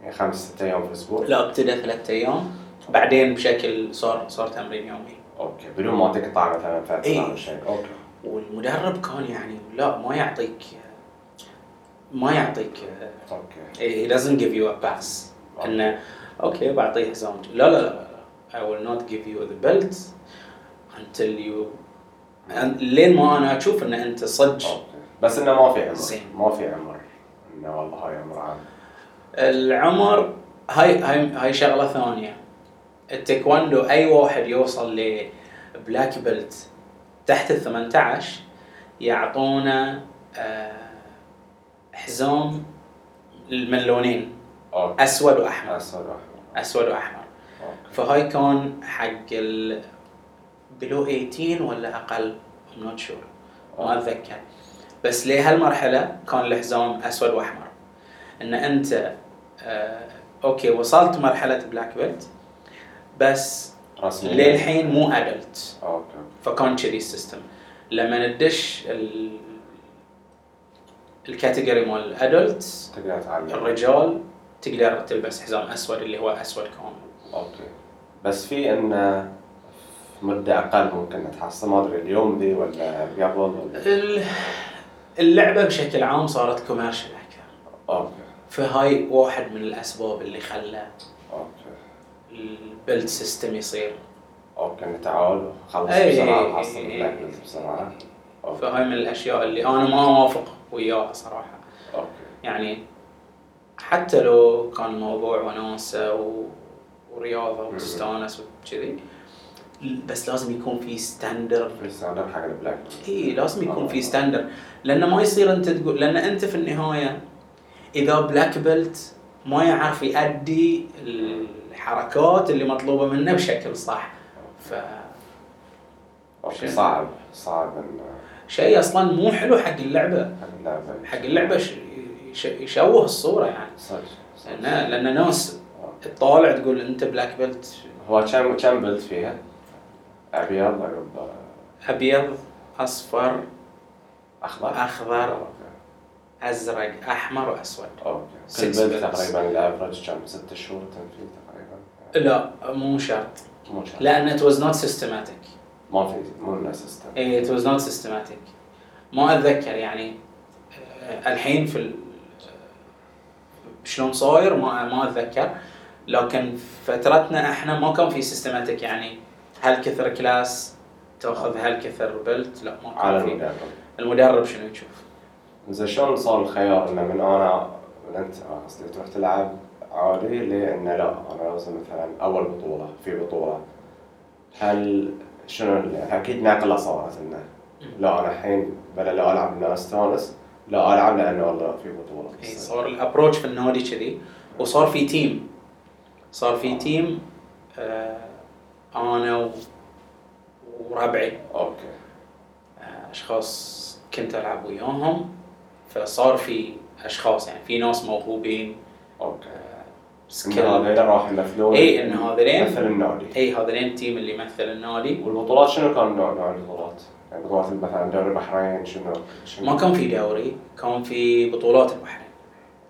يعني خمس ستة ايام في الاسبوع. لا ابتدى ثلاثة ايام بعدين بشكل صار صار تمرين يومي. اوكي بدون ما تقطع مثلا فتره إيه. شيء. اوكي والمدرب كان يعني لا ما يعطيك ما يعطيك اوكي اي لازم give you a pass انه اوكي بعطيه حزام. لا لا لا I will not give you the belt until you لين ما انا اشوف ان انت صدق. بس انه ما في عمر زين. ما في عمر انه والله هاي عمر عام. العمر هاي هاي هاي شغله ثانيه. التايكوندو اي واحد يوصل لبلاك بيلت تحت ال ثمانية عشر يعطونا حزام الملونين اسود واحمر اسود واحمر اسود واحمر. فهاي كان حق بلو ثمانية عشر ولا اقل I'm not sure ما اتذكر. بس لهالمرحله كان الحزام اسود واحمر ان انت اوكي وصلت مرحله بلاك بيلت بس للحين مو ادلت. اوكي فكان كذي السيستم لما ندش ال الكاتيجوري مال ادلت تقدر تعلم الرجال تقدر تلبس حزام اسود اللي هو اسود كامل. اوكي بس في ان مده اقل ممكن تحصل ما ادري اليوم دي ولا قبل. اللعبه بشكل عام صارت كوميرشال اكثر. اوكي فهاي واحد من الاسباب اللي خلى اوكي البلد سيستم يصير اوكي نتعاون خلص بسرعه حصل لك بسرعه. فهاي من الاشياء اللي انا ما اوافق وياها صراحه. أوكي. يعني حتى لو كان موضوع وناسه و... ورياضه وتستانس وكذي بس لازم يكون في ستاندرد في ستاندرد حق البلاك. اي لازم يكون في ستاندرد لانه ما يصير انت تقول لان انت في النهايه اذا بلاك بيلت ما يعرف يؤدي الحركات اللي مطلوبه منه بشكل صح. ف اوكي صعب صعب شيء اصلا مو حلو حق اللعبه حق اللعبه ش... ش... يشوه الصوره يعني صح لان لان ناس تطالع تقول انت بلاك بيلت. هو كم كم بيلت فيها؟ ابيض ولا ابيض اصفر اخضر اخضر ازرق احمر واسود. اوكي كل بيلت تقريبا الافرج كم ستة شهور تنفيذ تقريبا. لا مو شرط مو شرط لان it was not systematic ما في مو الناس إيه it was not systematic ما أتذكر يعني الحين في ال... شلون صاير ما ما أتذكر لكن فترتنا إحنا ما كان في systematic يعني هالكثر كلاس تأخذ هالكثر بلت لا ما كان في. المدرب المدرب شنو يشوف إذا شلون صار الخيار إنه من أنا أنت أصلي تروح تلعب عالي لأنه لا أنا لازم مثلا أول بطولة في بطولة هل شنو أكيد ناقلة صارت إنه لا أنا الحين بدل لا ألعب لأنه أستانس لا ألعب لأنه والله في بطولة. صار الأبروتش في النادي كذي وصار في تيم صار في تيم آه أنا وربعي. أوكي آه أشخاص كنت ألعب وياهم فصار في أشخاص يعني في ناس موهوبين. أوكي إن هذين راح يمثلون إيه إن هذين مثل النادي إيه هذين تيم اللي مثل النادي. والبطولات شنو كان نوع نوع البطولات يعني بطولات مثلا دوري البحرين شنو, شنو ما كان في دوري كان في بطولات البحرين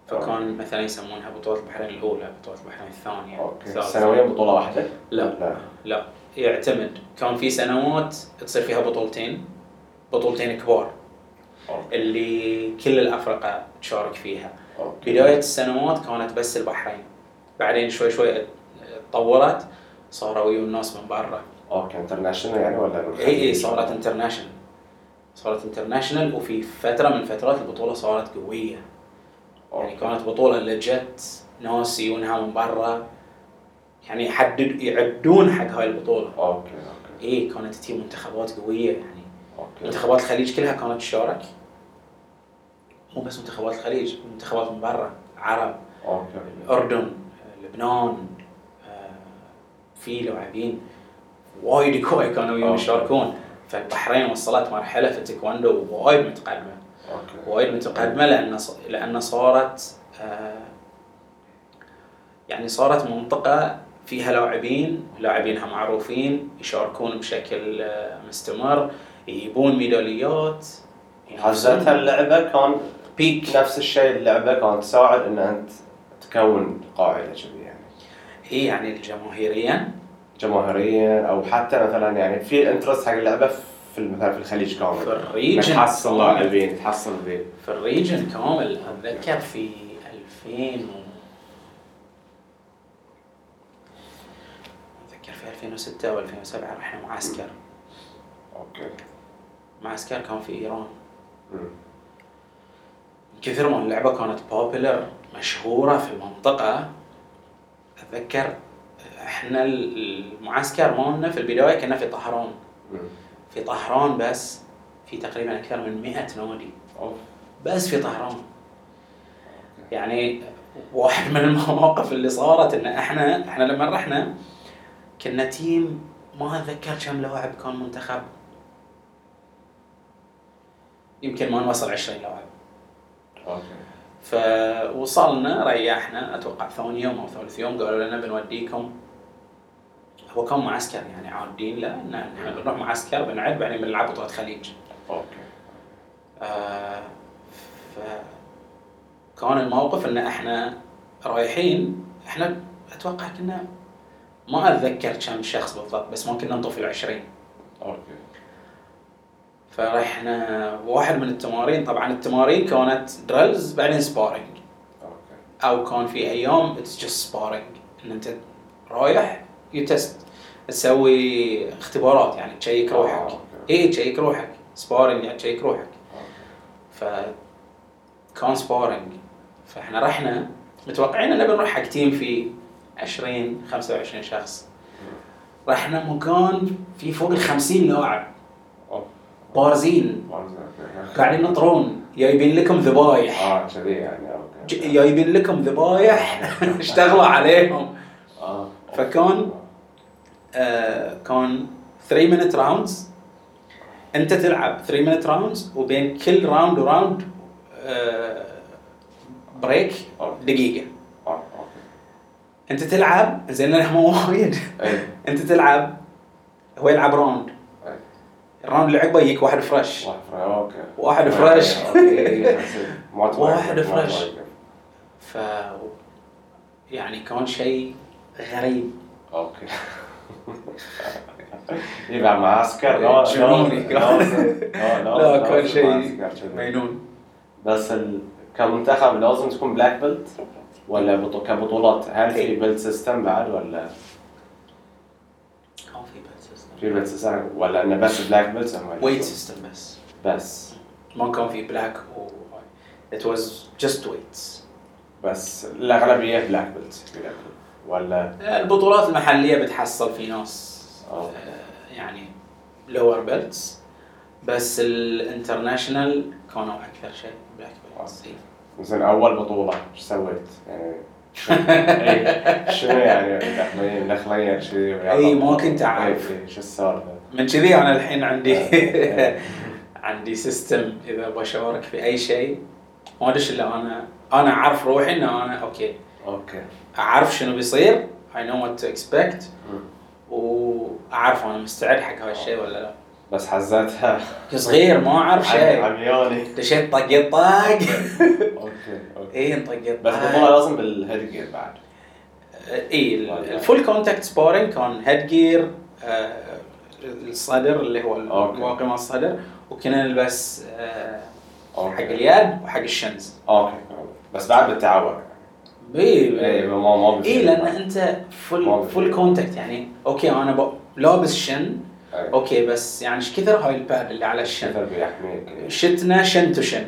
فكان مثلا يسمونها بطولات البحرين الأولى بطولات البحرين الثانية سنويا بطولة واحدة لا لا لا يعتمد كان في سنوات تصير فيها بطولتين بطولتين كبار. أوكي. اللي كل الأفرقة تشارك فيها. أوكي. بداية السنوات كانت بس البحرين بعدين شوي شوي اتطورت صاروا ويا الناس من برا. اوكي انترناشونال يعني ولا اي اي صارت انترناشونال صارت انترناشونال وفي فتره من فترات البطوله صارت قويه. أوكي. يعني كانت بطوله اللي جت ناس يونها من برا يعني يحدد يعدون حق هاي البطوله. اوكي اوكي اي كانت تيم منتخبات قويه يعني. أوكي. منتخبات الخليج كلها كانت تشارك مو بس منتخبات الخليج منتخبات من برا عرب. اوكي الاردن لبنان آه في لاعبين وايد كوي كانوا يشاركون فالبحرين وصلت مرحلة في التايكوندو وايد متقدمة وايد متقدمة لأن لأن صارت يعني صارت منطقة فيها لاعبين لاعبينها معروفين يشاركون بشكل مستمر يجيبون ميداليات. حزتها اللعبة كان بيك نفس الشيء اللعبة كان تساعد إن أنت تكون قاعدة كذي يعني. إيه يعني الجماهيريا. جماهيريا أو حتى مثلاً يعني في إنترست حق اللعبة في مثلاً في الخليج كامل. في الريجن. تحصل لاعبين تحصل ذي. في الريجن كامل أتذكر في ألفين أتذكر في ألفين وستة وألفين وسبعة رحنا معسكر. أوكي. معسكر كان في إيران. كثير من اللعبة كانت بوبيلر مشهورة في المنطقة. أتذكر إحنا المعسكر مالنا في البداية كنا في طهران في طهران بس في تقريبا أكثر من مئة نادي بس في طهران. يعني واحد من المواقف اللي صارت إن إحنا إحنا لما رحنا كنا تيم ما أتذكر كم لاعب كان منتخب يمكن ما نوصل عشرين لاعب. اوكي. فوصلنا ريحنا اتوقع ثاني يوم او ثالث يوم قالوا لنا بنوديكم. هو كان معسكر يعني عادين لا نحن بنروح معسكر بنعد بعدين بنلعب بطولة خليج. اوكي. آه فكان الموقف ان احنا رايحين احنا اتوقع كنا ما اتذكر كم شخص بالضبط بس ما كنا نطوف العشرين. اوكي. فرحنا واحد من التمارين طبعاً التمارين كانت درلز بعدين سبارينج أو كان في أيام it's just sparring إن أنت رايح يتست تسوي اختبارات يعني تشيك روحك إيه تشيك روحك سبارينج يعني تشيك روحك. فكان سبارينج فإحنا رحنا متوقعين إن بنروح حق تيم في عشرين خمسة وعشرين شخص رحنا مكان في فوق الخمسين لاعب بارزين قاعدين نطرون جايبين لكم ذبايح اه كذي يعني اوكي جايبين لكم ذبايح اشتغلوا عليهم. اه فكان آه كان ثلاثة minute rounds انت تلعب ثلاثة minute rounds وبين كل راوند وراوند آه بريك دقيقه. اه انت تلعب زين احنا وايد انت تلعب هو يلعب راوند الراوند اللي عقبه يجيك واحد فرش واحد فرش واحد فرش ف يعني كان شيء غريب. اوكي يبقى معسكر لا لا كان شيء مجنون. بس كمنتخب لازم تكون بلاك بيلت ولا بطولات هل في بيلت سيستم بعد ولا في بلاك سيستم ولا أنا بس بلاك بيلت هم ويت سيستم بس بس ما كان في بلاك و it was just weights بس الأغلبية بلاك بيلت ولا البطولات المحلية بتحصل في ناس آه يعني لور بيلتس بس الانترناشنال كانوا أكثر شيء بلاك بيلتس. مثلا أول بطولة شو سويت يعني شو يعني نخلين نخلين شو أي ما كنت عارف شو صار من كذي. أنا الحين عندي عندي سيستم إذا بشارك في أي شيء ما أدري إلا أنا أنا أعرف روحي إن أنا أوكي أوكي أعرف شنو بيصير I know what to expect وأعرف أنا مستعد حق هاي الشيء ولا لا. بس حزتها صغير ما أعرف شيء عمياني دشيت طق طق ايه انطقيت بس مو لازم بالهيد جير بعد ايه الفول كونتاكت سبارينج كان هيد جير آه الصدر اللي هو الواقي مع الصدر وكنا نلبس آه حق اليد وحق الشمس. اوكي بس بعد بالتعاون ايه ايه ما ما ايه لان انت فول فول كونتاكت يعني اوكي انا لابس شن اوكي بس يعني ايش كثر هاي الباد اللي على الشن شتنا شن تو شن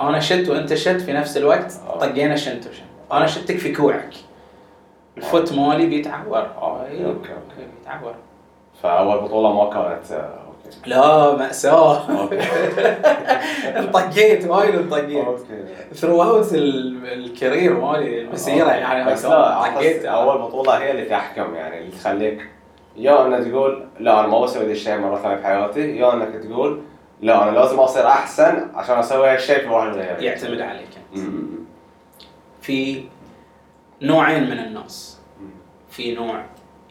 أنا شت وأنت شت في نفس الوقت طقينا شنت وشن أنا شتك في كوعك الفوت مالي بيتعور. آه أوكي أوكي بيتعور. فأول بطولة ما كانت أوكي لا مأساة أوكي انطقيت وايد انطقيت أوكي ثروات الكارير مالي المسيرة يعني. بس لا أول بطولة هي اللي تحكم يعني اللي تخليك يا انك تقول لا انا ما بسوي هذا الشيء مره ثانيه في حياتي، يا انك تقول لا انا لازم اصير احسن عشان اسوي هالشيء في واحد غيري. يعتمد عليك انت. في نوعين من الناس، في نوع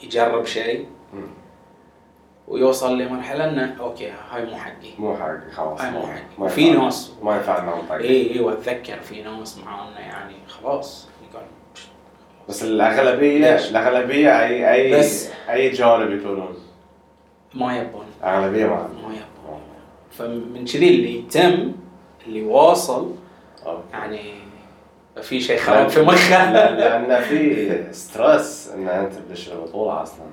يجرب شيء ويوصل لمرحله انه اوكي هاي مو حقي مو حقي خلاص مو حقي. في ناس ما ينفع معهم طريقه. اي ايوه اتذكر في ناس معانا يعني خلاص يقول، بس الاغلبيه الاغلبيه اي اي اي جانب يقولون ما يبون، اغلبيه ما ما يبون. فمن كذي اللي تم اللي واصل أوه. يعني في شيء خرب في مخه لان في ستريس ان انت بالشغل طول اصلا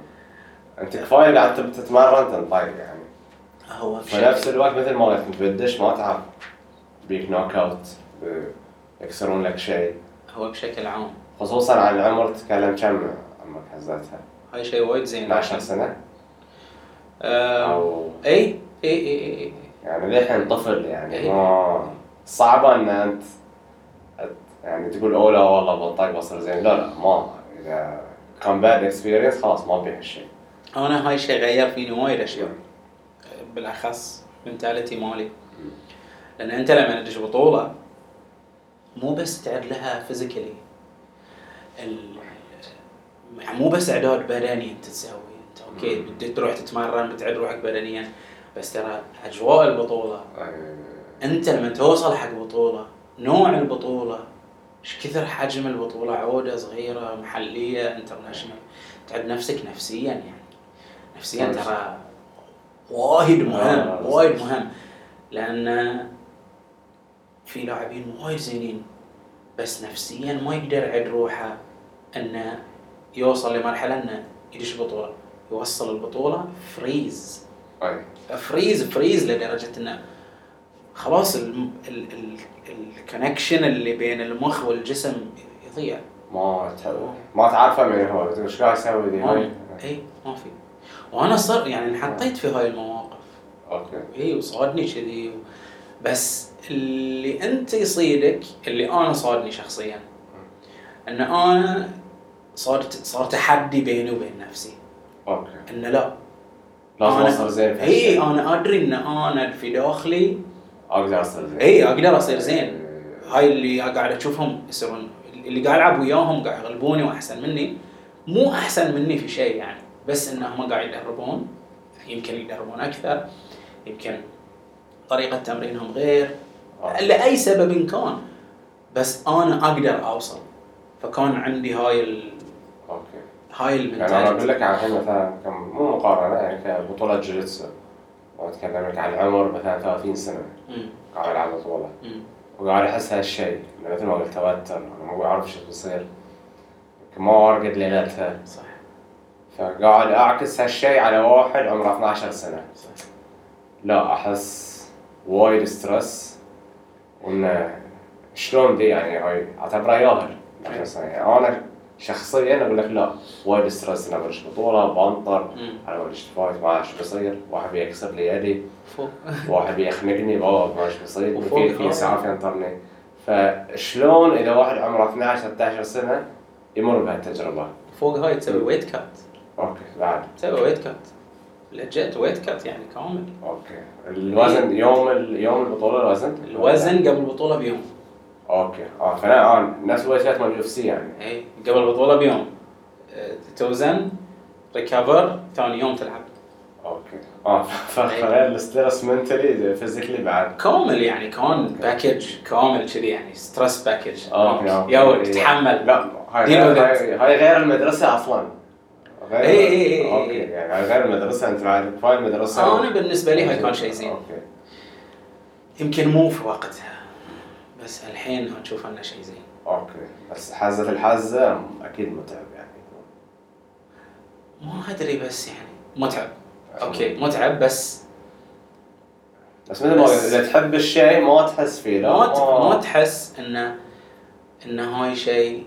انت كفايه قاعد تتمرن تنطيق يعني هو في نفس الوقت مثل ما قلت انت بدش ما تعرف بيك نوك اوت يكسرون لك شيء. هو بشكل عام خصوصا على العمر تكلم كم عمرك حزتها هاي شيء وايد زين عشر سنه أه او اي اي اي, أي. يعني للحين طفل يعني ما صعبه ان انت يعني تقول اوه لا والله بنطيق بصير زين. لا لا ما اذا كان باد اكسبيرينس خلاص ما بيع الشيء. أنا هاي شيء غير فيني وايد أشياء بالأخص منتاليتي مالي، لأن أنت لما ندش بطولة مو بس تعد لها فيزيكالي ال... مو بس إعداد بدني أنت تسوي أنت أوكي بدي تروح تتمرن بتعد روحك بدنيا، بس ترى أجواء البطولة أنت لما توصل حق بطولة نوع البطولة إيش كثر حجم البطولة عودة صغيرة محلية انترناشنال تعد نفسك نفسيا يعني نفسيا ترى وايد مهم وايد مهم لأن في لاعبين وايد زينين بس نفسيا ما يقدر يعد روحه أنه يوصل لمرحلة أنه يدش بطولة يوصل البطولة فريز فريز فريز لدرجة أنه خلاص ال ال ال الكونكشن اللي بين المخ والجسم يضيع ما تعرفه ما تعرفه من هو إيش قاعد يسوي دي هاي إيه ما في. وأنا صار يعني انحطيت في هاي المواقف أوكي إيه وصادني كذي و... بس اللي أنت يصيدك اللي أنا صادني شخصيا إن أنا صارت صار تحدي بيني وبين نفسي أوكي إن لا لا أنا زين إيه أنا أدري إن أنا في داخلي أقدر أصير زين. إيه أقدر أصير زين. هاي اللي قاعد أشوفهم يصيرون اللي قاعد ألعب وياهم قاعد يغلبوني وأحسن مني مو أحسن مني في شيء يعني بس إنهم قاعد يدربون يمكن يدربون أكثر يمكن طريقة تمرينهم غير لأي سبب إن كان بس أنا أقدر أوصل. فكان عندي هاي ال أوكي هاي المنتاليتي. يعني أنا أقول لك على حين مثلا مو مقارنة يعني كبطولة جيجيتسو وأتكلم لك عن العمر مثلا ثلاثين سنة قاعد على طولة وقاعد أحس هالشيء مثل ما قلت توتر أنا ما أعرف شو بيصير ما أرقد ليلتها صح فقاعد أعكس هالشيء على واحد عمره اثنا عشر سنة صح. لا أحس وايد ستريس وإنه شلون دي يعني هاي أعتبره ياهل يعني أنا شخصياً أقول لك لا وايد ستريس أنا برش بطولة بانطر أنا برش فايت ما شو بصير واحد بيكسر لي يدي واحد بيخنقني بابا ما شو بصير في في ساعة ينطرني. فشلون إذا واحد عمره اثنا عشر ثلاثة عشر سنة يمر بهالتجربة فوق هاي تسوي ويت كات أوكي بعد تسوي ويت كات لجأت ويت كات يعني كامل أوكي الوزن يوم اليوم البطولة الوزن الوزن قبل البطولة بيوم اوكي اه فانا الان نفس الوجهات مال اليو اف سي يعني اي قبل البطوله بيوم توزن ريكفر ثاني يوم تلعب اوكي اه فخلال الستريس منتلي فيزيكلي بعد كامل يعني كان باكج كامل كذي يعني ستريس باكج يا تتحمل لا هاي هاي غير المدرسه اصلا غير اي اي اوكي يعني غير المدرسه انت بعد فايل المدرسه انا بالنسبه لي هاي كان شيء زين اوكي يمكن مو في وقتها بس الحين هتشوف لنا شيء زين اوكي بس حزة الحزة اكيد متعب يعني ما ادري بس يعني متعب اوكي متعب بس بس مثل ما اذا تحب الشيء ما تحس فيه لا ما ما تحس انه انه هاي شيء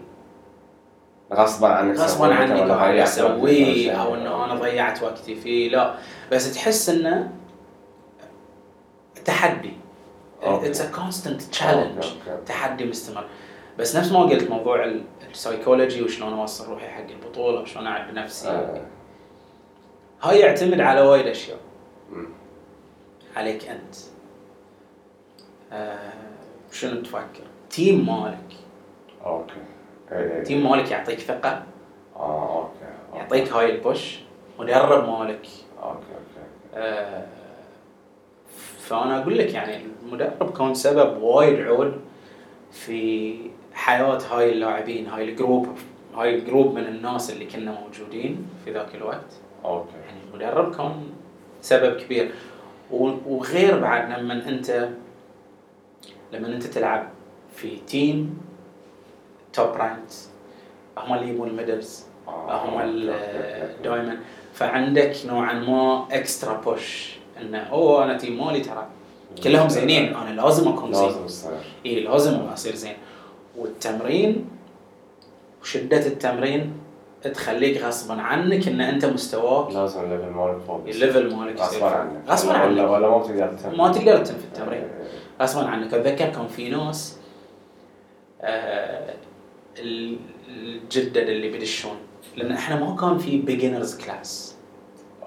غصبا عنك غصبا عنك قاعد اسويه او انه انا ضيعت وقتي فيه لا بس تحس انه تحدي it's a constant challenge تحدي مستمر. بس نفس ما قلت موضوع السايكولوجي وشلون اوصل روحي حق البطوله وشلون اعد نفسي هاي يعتمد على وايد أشياء. عليك أنت آه شنو تفكر؟ تيم مالك. أوكي. أي أي. تيم مالك يعطيك ثقة. آه أوكي. أوكي. يعطيك هاي البوش. مدرب مالك. أوكي أوكي. آه فأنا أقول لك يعني المدرب كان سبب وايد عول في حياة هاي اللاعبين هاي الجروب هاي الجروب من الناس اللي كنا موجودين في ذاك الوقت. أوكي. يعني المدرب كان سبب كبير. وغير بعد لما أنت لما أنت تلعب في تيم توب رانك هم اللي يبون الميدلز هم دائما فعندك نوعا ما اكسترا بوش إنه أوه أنا تيم مالي ترى كلهم زينين أنا لازم أكون زين إيه لازم أصير زين. والتمرين وشدة التمرين تخليك غصبا عنك إن أنت مستواك لازم الليفل مالك فوق الليفل مالك غصبا عنك غصبا عنك ولا ما تقدر تنفذ ما تقدر تنفذ التمرين غصبا عنك. أتذكر كان في ناس آه الجدد اللي بيدشون لأن إحنا ما كان في بيجينرز كلاس.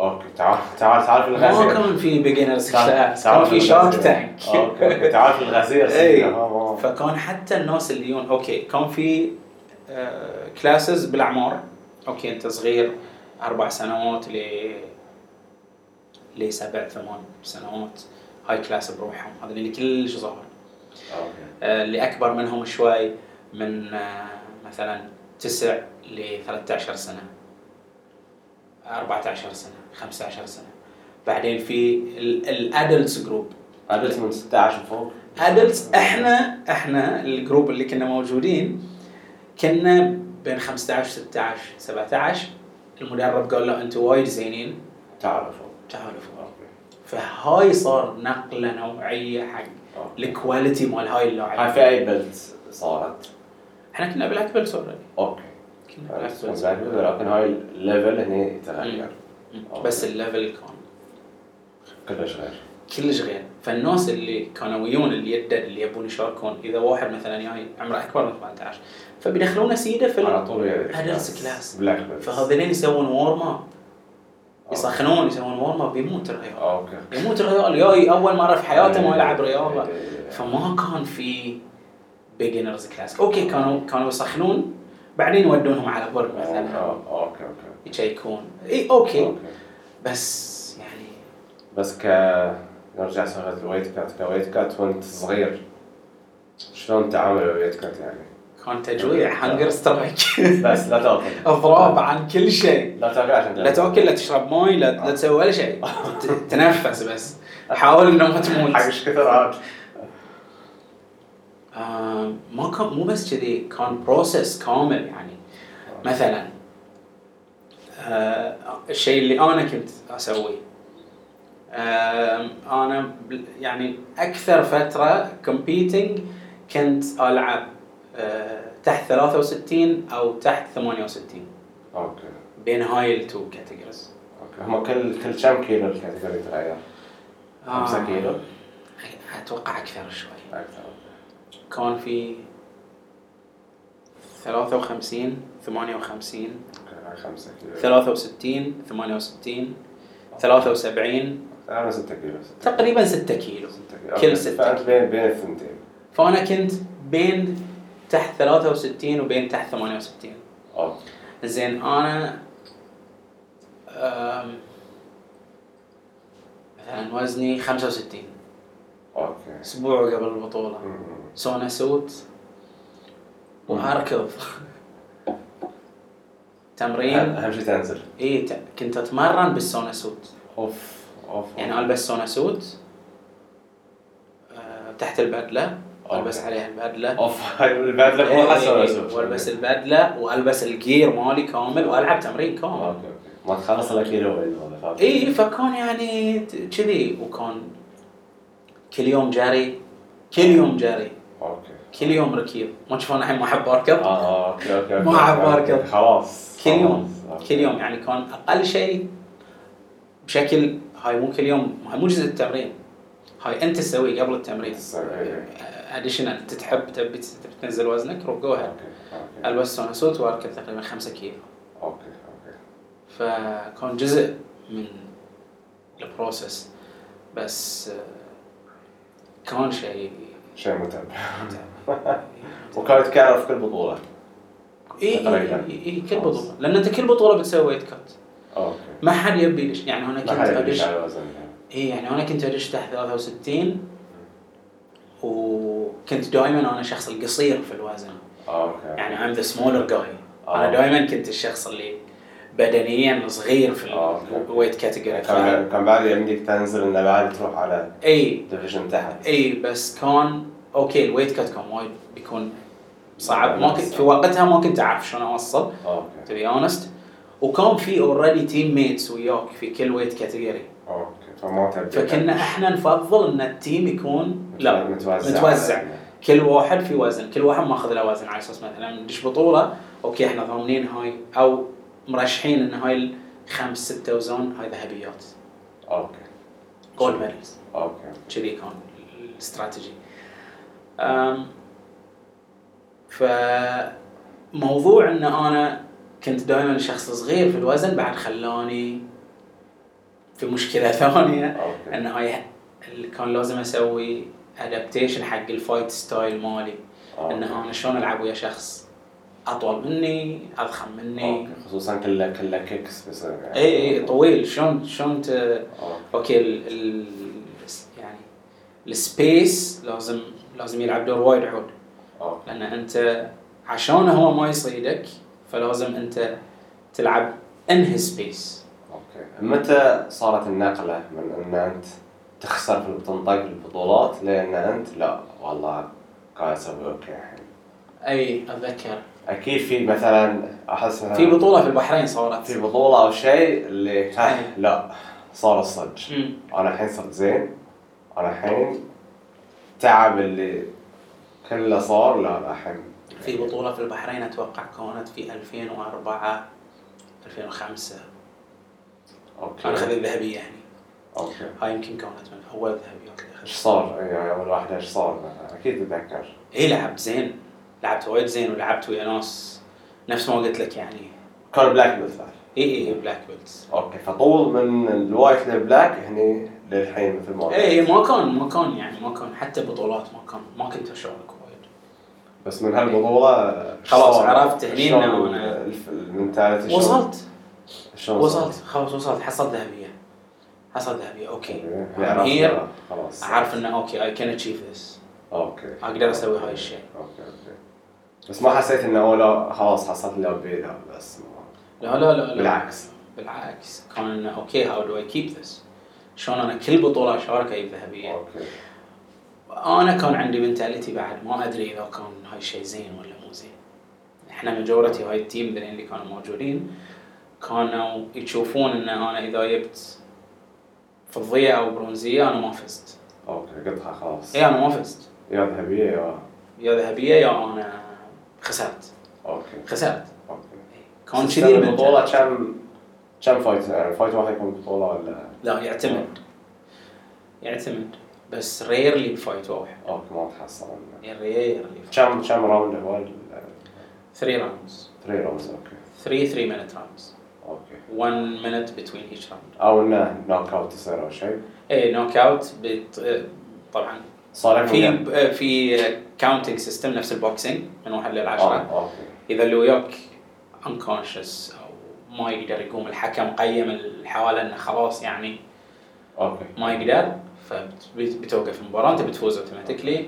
أوكي تعرف تعرف تعرف الغزير ما كان في بيجينرز كلاس كان في شارك تانك. أوكي تعرف الغزير إيه فكان حتى الناس اللي يون أوكي كان في آه كلاسز بالأعمار. أوكي أنت صغير أربع سنوات ل لي سبع ثمان سنوات هاي كلاس بروحهم هذا اللي كل شيء ظاهر. آه اللي أكبر منهم شوي من آه مثلا تسع ل ثلاثة عشر سنة أربعة عشر سنة خمسة عشر سنة. بعدين في الأدلتس جروب أدلتس من ستة عشر فوق أدلتس إحنا إحنا الجروب اللي كنا موجودين كنا بين خمسة عشر ستة عشر سبعة عشر. المدرب قال له أنتوا وايد زينين تعالوا فوق تعالوا فوق. فهاي صار نقلة نوعية حق الكواليتي مال هاي اللاعب. هاي في أي بلت صارت إحنا كنا بلاك بلت صار أوكي كنا بلاك بلت لكن هاي الليفل هنا يتغير بس الليفل كان كلش غير كلش غير. فالناس اللي كانوا ويون اللي يدد اللي يبون يشاركون إذا واحد مثلا يعني عمره أكبر من ثمانية عشر فبيدخلونه سيدة في الأدلتس كلاس فهذين يسوون وارم اب يسخنون يسوون وارم اب يموت الرياض يموت الرياض ياي أول مرة في حياته ما يلعب رياضة. فما كان في بيجينرز كلاس. أوكي كانوا كانوا يسخنون بعدين يودونهم على برد مثلا أوكي أوكي يشيكون إيه أوكي بس يعني بس ك نرجع صغرت الويت كات كويت كات وانت صغير شلون تعامل الويت كات يعني كان تجويع حنقر سترايك بس لا تأكل أضراب عن كل شيء لا تأكل عشان لا تأكل لا تشرب ماي لا لا تسوي ولا شيء تنفس بس حاول إنه ما تموت حقش كثر عاد ما كان مو بس كذي كان بروسس كامل يعني مثلا الشيء اللي أنا كنت أسويه أنا يعني أكثر فترة كومبيتينج كنت ألعب تحت ثلاثة وستين أو تحت ثمانية وستين بين هاي التو كاتيجوريز. هم كل كل كم كيلو الكاتيجوري تغير؟ خمسة كيلو أتوقع أكثر شوي أكثر. كان في ثلاثة وخمسين ثمانية وخمسين ثلاثة وستين ثمانية وستين ثلاثة وسبعين أنا ستة كيلو ستة تقريبا ستة كيلو, ستة كيلو. كل ستة كيلو بين بين الثنتين. فأنا كنت بين تحت ثلاثة وستين وبين تحت ثمانية وستين. أوه. زين أنا مثلا وزني خمسة وستين. أوكي. أسبوع قبل البطولة. سونا سوت وأركض. تمرين. أهم شيء تنزل. إيه ت... كنت أتمرن بالسونا سوت. أوف. أوف. يعني ألبس سونا سوت أه... تحت البدلة. ألبس عليها البدلة. أوف هاي البدلة مو حسنا سوت. وألبس البدلة وألبس الجير مالي كامل وألعب تمرين كامل. أوكي ما تخلص إلا كيلو ولا. إيه فكان يعني كذي وكان كل يوم جاري كل يوم جاري. أوكي. كل يوم ركيب ما تشوفون الحين ما أحب أركب. آه أوكي أوكي. ما أحب أركب. خلاص. كل يوم كل يوم يعني كان أقل شيء بشكل هاي مو كل يوم هاي مو جزء التمرين هاي أنت تسوي قبل التمرين. أديشنال تتحب تبي تنزل وزنك روح جوها. ألبس سونا سوت وأركب تقريبا خمسة كيلو. أوكي أوكي. فكان جزء من البروسس، بس كان شيء شيء متعب متعب وكانت كارف كل بطولة. إيه إيه إيه كل بطولة، لأن أنت كل بطولة بتسوي إتكات. أوكي. ما حد يبي ليش يعني هنا كنت أدش. إيه يعني هنا كنت أدش تحت ثلاثة وستين، وكنت دائما أنا شخص القصير في الوزن. أوكي. يعني I'm the smaller guy. أنا دائما كنت الشخص اللي بدنياً صغير في الويت كاتيجوري. كان كان بعد عندك تنزل إن بعد تروح على أي ديفيجن تحت. أي بس كان أوكي الويت كات كان وايد بيكون صعب، ما كنت في وقتها ما كنت أعرف شلون أوصل. to be honest وكان في already teammates وياك في كل ويت كاتيجوري. فكنا إحنا نفضل إن التيم يكون لا متوزع, متوزع. كل واحد في وزن، كل واحد ماخذ له وزن على أساس مثلاً ندش بطولة أوكي إحنا ضامنين هاي أو مرشحين إن هاي الخمس ستة وزن هاي ذهبيات. أوكي. جولد ميدالز. أوكي. كذي كان الاستراتيجي. أمم. فموضوع إن أنا كنت دائماً شخص صغير في الوزن بعد خلاني في مشكلة ثانية. أوكي. إن هاي اللي كان لازم أسوي adaptation حق الفايت ستايل مالي. أوكي. إن أنا شلون ألعب ويا شخص أطول مني أضخم مني. أوكي. خصوصاً كل كل كيكس بس. يعني. إيه طويل شون شون ت. أوكي, أوكي. ال ال يعني السبيس لازم لازم يلعب دور وايد عود. لأن أنت عشان هو ما يصيدك فلازم أنت تلعب in his space. أوكي. متى صارت النقلة من إن أنت تخسر في تنطق البطولات لأن أنت لا والله قاعد أسوي أوكي الحين. أي أتذكر. أكيد في مثلاً أحس مثلاً في بطولة في البحرين صارت في بطولة أو شيء اللي لا صار الصج أنا الحين صرت زين أنا الحين تعب اللي كله صار لا الحين في بطولة في البحرين أتوقع كانت في ألفين وأربعة ألفين وخمسة أنا خذ الذهبية يعني أوكي. هاي يمكن كانت من أول ذهبيات اللي إيش صار يعني أول واحدة إيش صار أكيد أتذكر إيه لعب زين لعبت وايد زين ولعبت ويا ناس نفس ما قلت لك يعني كان بلاك بيلت فعلا إيه إيه بلاك بيلت أوكي فطول من الوايت للبلاك هني للحين مثل ما إيه ما كان ما كان يعني ما كان حتى بطولات ما كان ما كنت أشارك وايد بس من هالبطولة خلاص عرفت هني أنا من ثالث وصلت وصلت خلاص وصلت حصلت ذهبية حصلت ذهبية أوكي هني خلاص عارف إنه أوكي I can achieve this أوكي أقدر أسوي هاي الشيء أوكي أوكي بس ما حسيت إنه أولا خلاص حصلت اللي أبيه لا بس لا لا لا بالعكس بالعكس كان إنه أوكي how do I keep this شلون أنا كل بطولة شاركة ذهبية أنا كان عندي منتاليتي بعد ما أدري إذا كان هاي شيء زين ولا مو زين إحنا مجورتي هاي التيم ذين اللي كانوا موجودين كانوا يشوفون إنه أنا إذا جبت فضية أو برونزية أنا ما فزت أوكي قطعة خلاص إيه أنا ما فزت يا ذهبية يا يا ذهبية يا أنا خسرت. أوكي. خسرت. أوكي. كان كثير من البطولة كم كم فايت يعني فايت واحد يكون بطولة ولا؟ لا يعتمد. يعتمد بس ريرلي فايت واحد. أوكي ما تحصل. ريرلي. كم كم راوند هوال؟ three rounds. three rounds أوكي. three three minute rounds. أوكي. one minute between each round. أو إنه knock out تصير أو شيء. إيه knock out بت طبعًا. صار في في counting system نفس البوكسينج من واحد للعشرة إذا اللي وياك unconscious أو ما يقدر يقوم الحكم قيم الحوالة إنه خلاص يعني أوكي. ما يقدر فبتوقف المباراة أنت بتفوز automatically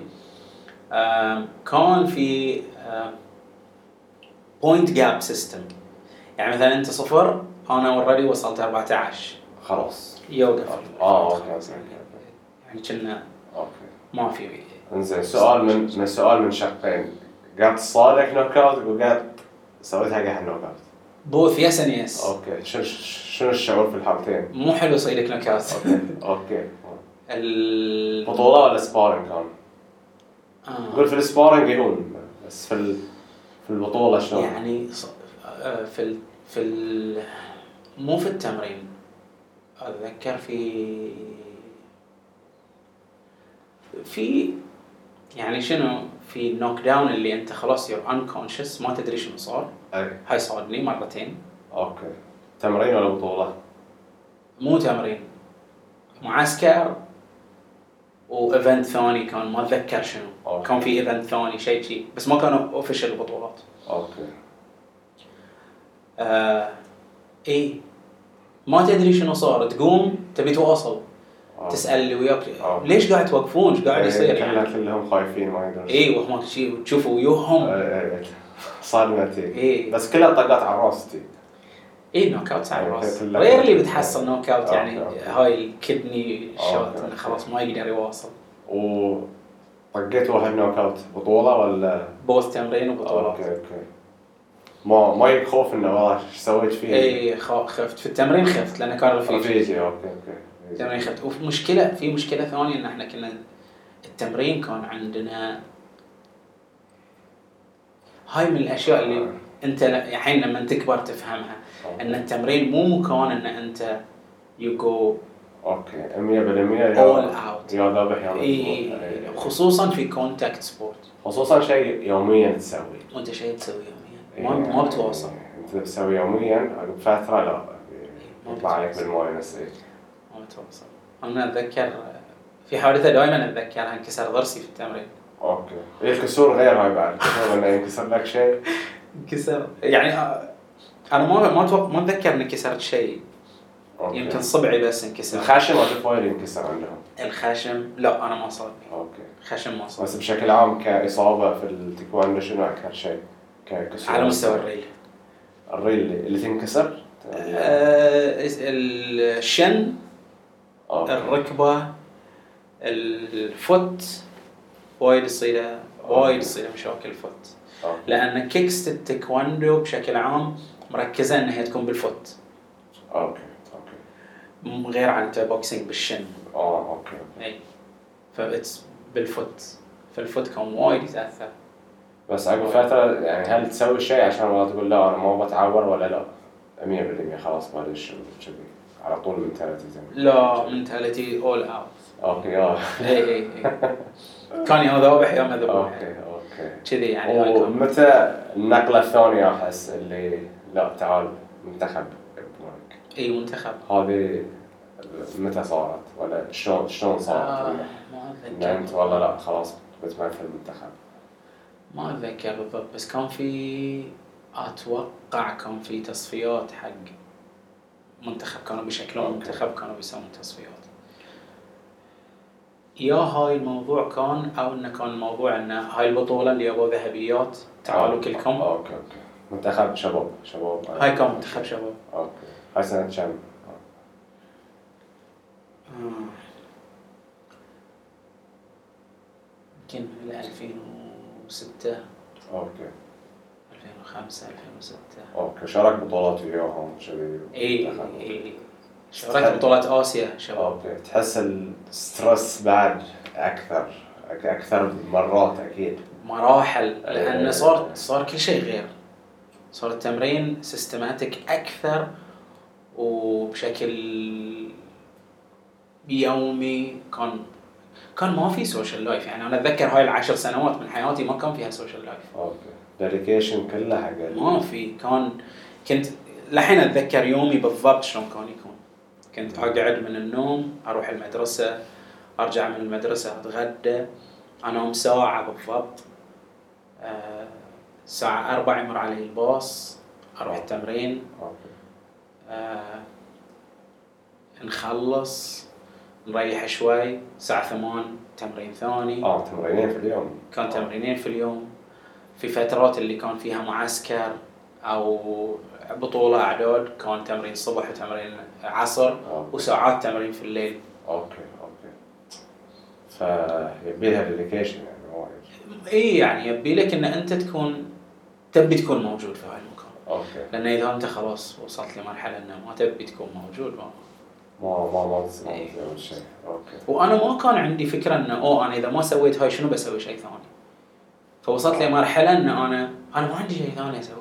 آه كان في آه point gap system يعني مثلا أنت صفر أنا والردي وصلت أربعة عشر خلاص يوقف آه يعني كنا ما في إنزين سؤال من من سؤال من شقين قعدت صارك نوكاوت وقعدت سويت حاجة حن نوكاوت بوث يس أن يس أوكي شو شو الشعور في الحالتين مو حلو صيدك نوكاوت أوكي أوكي البطولة ولا سبارينج كان آه. قول في السبارينج يهون بس في ال في البطولة شنو يعني في ال في ال مو في التمرين أتذكر في في يعني شنو في نوك داون اللي أنت خلاص you're unconscious ما تدري شنو صار هاي صادني مرتين أوكي تمرين ولا بطولة مو تمرين، معسكر وايفنت ثاني كان ما اتذكر شنو. أوكي. كان في ايفنت ثاني شيء شيء بس ما كانوا اوفيشال بطولات. اوكي. آه ايه ما تدري شنو صار، تقوم تبي تواصل. أوكي. تسال اللي وياك ليش قاعد توقفون، ايش قاعد يصير يعني؟ كلهم خايفين ما يقدرون. اي وهم شيء تشوفوا وياهم صدمتي. إيه. بس كلها طاقات على راستي. ايه نوك اوت على راس، غير اللي بتحصل نوك اوت يعني. أوكي. هاي الكدني شوت خلاص ما يقدر يواصل. وطقيت واحد نوك اوت بطوله ولا بوست تمرين وبطولات. اوكي اوكي ما ما يخوف انه والله ايش سويت فيه. اي خفت في التمرين، خفت لانه كان رفيجي. اوكي اوكي التمرين خفت. ومشكله في مشكله ثانيه ان احنا كنا التمرين كان عندنا هاي من الاشياء اللي أوكي. انت الحين لما تكبر تفهمها. أوكي. ان التمرين مو مكان ان انت you go اوكي مية بالمية all out يا ذابح يا مذبوح، خصوصا في كونتاكت سبورت، خصوصا شيء يوميا تسوي وانت شيء تسوي يوميا. ما ما بتواصل انت تسوي يوميا بفتره لا يطلع عليك بالمويه نسيت ما بتواصل. انا اتذكر في حادثه دائما اتذكرها، انكسر ضرسي في التمرين. اوكي ايه الكسور غير هاي بعد لما ينكسر لك شيء كسر يعني انا ما ما اتوقع ما اتذكر اني كسرت شيء. أوكي. يمكن صبعي بس انكسر. الخاشم او الفاير ينكسر عندهم الخاشم؟ لا انا ما صار. اوكي الخاشم ما صار. بس بشكل عام كاصابه في التايكوندو شنو اكثر شيء ككسور على مستوى الريل؟ الريل اللي تنكسر آه الشن. أوكي. الركبه، الفوت وايد يصير وايد يصير مشاكل فوت. أوكي. لأن كيكس التايكوندو بشكل عام مركزة أنها تكون بالفوت. أوكي أوكي غير عن تابوكسينج بالشن. أوه أوكي أي فبتس بالفوت، فالفوت كان وايد يتأثر. بس عقب فترة يعني هل تسوي شيء عشان والله تقول لا أنا ما بتعور ولا لا مية بالمية خلاص ما ليش كذي على طول منتاليتي زي لا منتاليتي all out. أوكي آه إيه إيه كان يا ذابح يا مذبوح. أوكي كذي يعني. ومتى النقلة الثانية أحس اللي لا تعال منتخب إبنك؟ أي منتخب هذه متى صارت ولا شلون شلون صارت؟ آه ما أتذكر. أنت والله لا خلاص بتمثل المنتخب. ما أتذكر بالضبط بس كان في أتوقع كان في تصفيات حق منتخب كانوا بيشكلون منتخب كانوا بيسوون تصفيات. يا هاي الموضوع كان أو إنه كان الموضوع إنه هاي البطولة اللي أبو ذهبيات تعالوا كلكم. أوكي أوكي منتخب شباب شباب هاي كان منتخب شباب. أوكي هاي سنة كم؟ يمكن الألفين وستة. أوكي ألفين وخمسة ألفين وستة. أوكي شارك بطولات وياهم شباب. إيه إيه شاركت بطولات آسيا شباب. أوكي تحس السترس بعد أكثر أكثر مرات أكيد مراحل لأن صار صار كل شيء غير، صار التمرين سيستماتيك أكثر وبشكل يومي. كان كان ما في سوشيال لايف يعني أنا أتذكر هاي العشر سنوات من حياتي ما كان فيها سوشيال لايف. أوكي ديديكيشن كلها حاجة ما في. كان كنت لحين أتذكر يومي بالضبط شلون كان يكون. كنت أقعد من النوم أروح المدرسة أرجع من المدرسة أتغدى أنام ساعة بالضبط أه ساعة أربعة يمر علي الباص أروح التمرين أه نخلص نريح شوي ساعة ثمان تمرين ثاني. آه تمرينين في اليوم كان أوه. تمرينين في اليوم في فترات اللي كان فيها معسكر أو بطولة أعداد كان تمرين صبح وتمرين عصر. أوكي. وساعات تمرين في الليل. أوكي أوكي فيبيلها ديديكيشن يعني وايد. إيه يعني يبيلك إن أنت تكون تبي تكون موجود في هالمكان. أوكي لأن إذا أنت خلاص وصلت لمرحلة إنه ما تبي تكون موجود ما ما ما ما تصير أي شيء. أوكي وأنا ما كان عندي فكرة إنه أوه أنا إذا ما سويت هاي شنو بسوي شيء ثاني، فوصلت لمرحلة إنه أنا أنا ما عندي شيء ثاني أسوي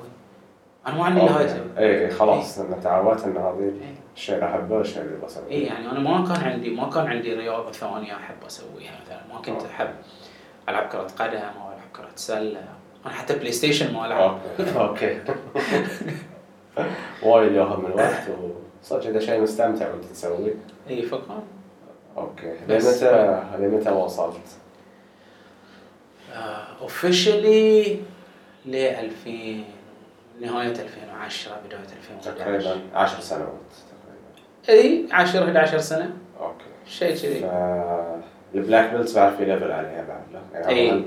أنا ما عندي هاي سوي. إيه خلاص أنا تعودت إن هذه الشيء اللي أحبه الشيء اللي بسويه. إيه يعني أنا ما كان عندي ما كان عندي رياضة ثانية أحب أسويها مثلا ما كنت أحب ألعب كرة قدم أو ألعب كرة سلة أنا حتى بلاي ستيشن ما ألعب. أوكي أوكي وايد ياخذ من وقت صح هذا شيء مستمتع وانت تسويه؟ اي فقط. اوكي لمتى لمتى وصلت؟ اوفيشلي ل ألفين نهاية ألفين وعشرة بداية ألفين وأحد عشر تقريبا عشر سنوات تقريبا. اي عشرة إحدى عشرة سنة. اوكي شيء كذي. البلاك بيلت بعرف في ليفل عليها بعد لا اي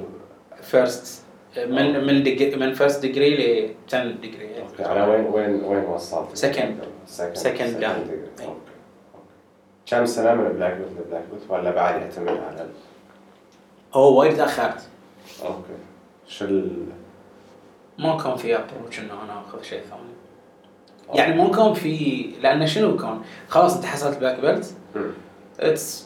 فيرست من من دج من فيرست ديجري ل عشرة ديجري. على وين وين وين وصلت؟ سكند سكند دان. كم سنة من البلاك بيلت للبلاك بيلت ولا بعد يعتمد على؟ أوه وايد تأخرت. أوكي شو ال ما كان في أبروتش إنه أنا أخذ شيء ثاني. أوكي. يعني ما كان في لأن شنو كان خلاص أنت حصلت بلاك بيلت. It's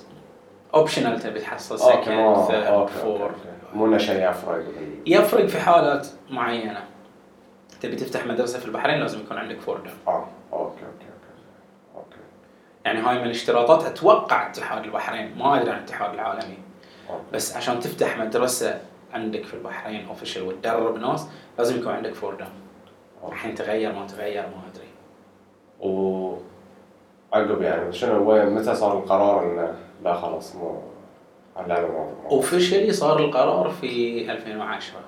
optional تبي تحصل second third fourth. مو إنه شيء يفرق. يفرق في حالات معينة. تبي تفتح مدرسة في البحرين لازم يكون عندك فورد. آه أوكي أوكي. يعني هاي من الاشتراطات أتوقع اتحاد البحرين ما أدري عن الاتحاد العالمي أوكي. بس عشان تفتح مدرسة عندك في البحرين أوفيشل وتدرب ناس لازم يكون عندك فوردام الحين تغير ما تغير ما أدري و عقب يعني شنو وين متى صار القرار إنه لا خلاص مو على الموضوع أوفيشلي صار القرار في ألفين وعشرة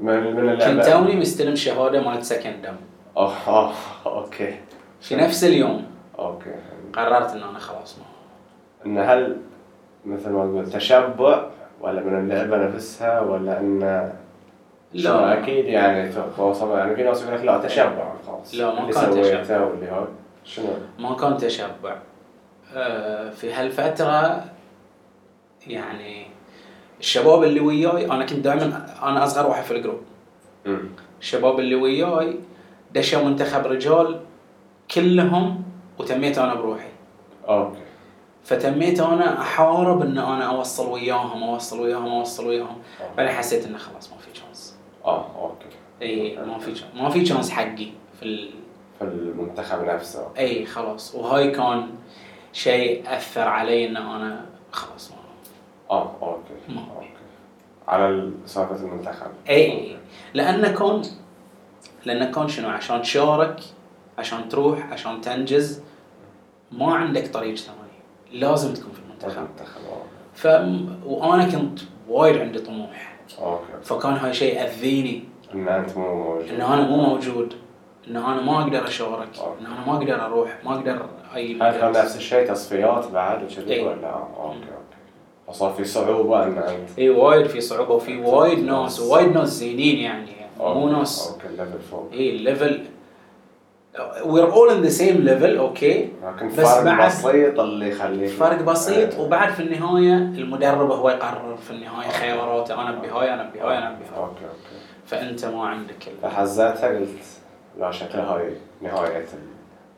من من كنت توني مستلم شهادة مالت سكندم آه أوكي في نفس اليوم اوكي قررت ان انا خلاص ما ان هل مثل ما تقول تشبع ولا من اللعبه نفسها ولا ان لا اكيد يعني توصل يعني في ناس يقول لك لا تشبع خلاص لا ما كان تشبع واللي هاي شنو ما كان تشبع أه في هالفتره يعني الشباب اللي وياي انا كنت دائما انا اصغر واحد في الجروب امم الشباب اللي وياي دشوا منتخب رجال كلهم وتميت أنا بروحي. أوكي. فتميت أنا أحارب إن أنا أوصل وياهم أوصل وياهم أوصل وياهم. فأنا حسيت إن خلاص ما في شانس. آه أوكي. إيه ما في شانس ما في شانس حقي في ال. في المنتخب نفسه. إيه خلاص وهاي كان شيء أثر علي إن أنا خلاص ما. آه أوكي. ما. أوكي. على سالفة المنتخب. إيه لأن كان لأن كان شنو عشان تشارك. عشان تروح عشان تنجز ما عندك طريق ثاني لازم تكون في المنتخب ف وانا كنت وايد عندي طموح أوكي. فكان هاي شيء اذيني ان انت مو موجود ان انا مو موجود ان انا ما اقدر اشارك ان انا ما اقدر اروح ما اقدر اي هاي كان نفس الشيء تصفيات بعد وكذي ولا اوكي اوكي صار في صعوبه ان انت اي وايد في صعوبه وفي وايد ناس وايد ناس زينين يعني أوكي. مو ناس اوكي الليفل فوق اي الليفل we're all in the same level okay بس فرق بسيط اللي يخليك فرق بسيط وبعد في النهاية المدرب هو يقرر في النهاية خياراته أنا بهاي أنا بهاي أنا بهاي أوكي أوكي فأنت ما عندك فحزتها قلت لا شكلها هاي نهاية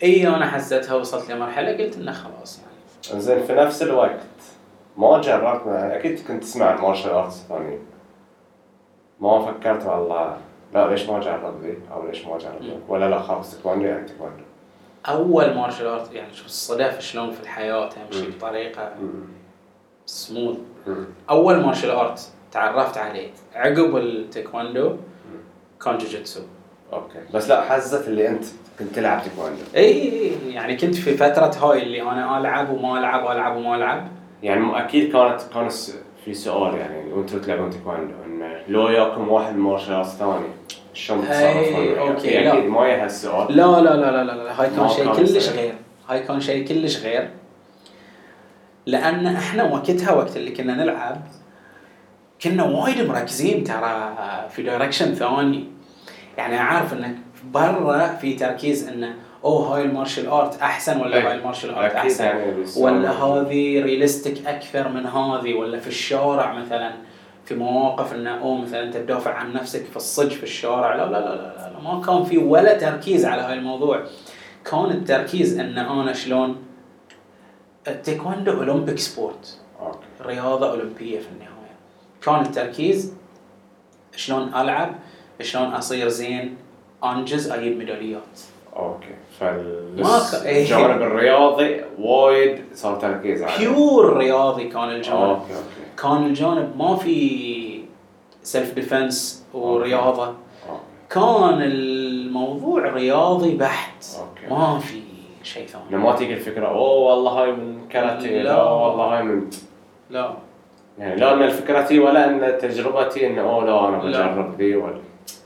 إيه أنا حزتها وصلت لمرحلة قلت إنه خلاص يعني إنزين في نفس الوقت ما جربت معي أكيد كنت تسمع المارشال آرتس ثاني ما فكرت والله لا ليش ما جربت ذي أو ليش ما جربت ولا لا خلاص تكواندو يعني تكواندو أول مارشال آرت يعني شوف الصدف شلون في الحياة تمشي بطريقة سموث أول مارشال آرت تعرفت عليه عقب التايكواندو كان جوجيتسو أوكي بس لا حزت اللي أنت كنت تلعب تايكواندو إيه يعني كنت في فترة هاي اللي أنا ألعب وما ألعب وألعب وما ألعب يعني أكيد كانت كانت في سؤال يعني وأنتوا تلعبون تايكواندو لو ياكم واحد مارشال آرت ثاني شلون تصرفون؟ اوكي لا اكيد ما هالسؤال لا لا لا لا لا هاي كان شيء كلش غير هاي كان شيء كلش غير لان احنا وقتها وقت اللي كنا نلعب كنا وايد مركزين ترى في دايركشن ثاني يعني عارف انك برا في تركيز انه او هاي المارشال آرت احسن ولا هاي المارشال آرت احسن يعني ولا هذه رياليستيك اكثر من هذه ولا في الشارع مثلا في مواقف إنه أو مثلاً أنت تدافع عن نفسك في الصج في الشارع لا لا لا لا, لا ما كان في ولا تركيز على هاي الموضوع كان التركيز إن أنا شلون التايكواندو أولمبيك سبورت رياضة أولمبية في النهاية كان التركيز شلون ألعب شلون أصير زين أنجز أجيب ميداليات أوكي فالجانب الرياضي وايد صار تركيز على بيور رياضي كان الجانب أوكي أوكي كان الجانب ما في سيلف ديفنس ورياضة كان الموضوع رياضي بحت. أوكي. ما في شيء ثاني. لما تيجي الفكرة أوه والله هاي من كاراتيه، لا والله هاي من لا يعني لا من الفكرتي ولا أن تجربتي إنه أوه لا أنا بجرب ذي ولا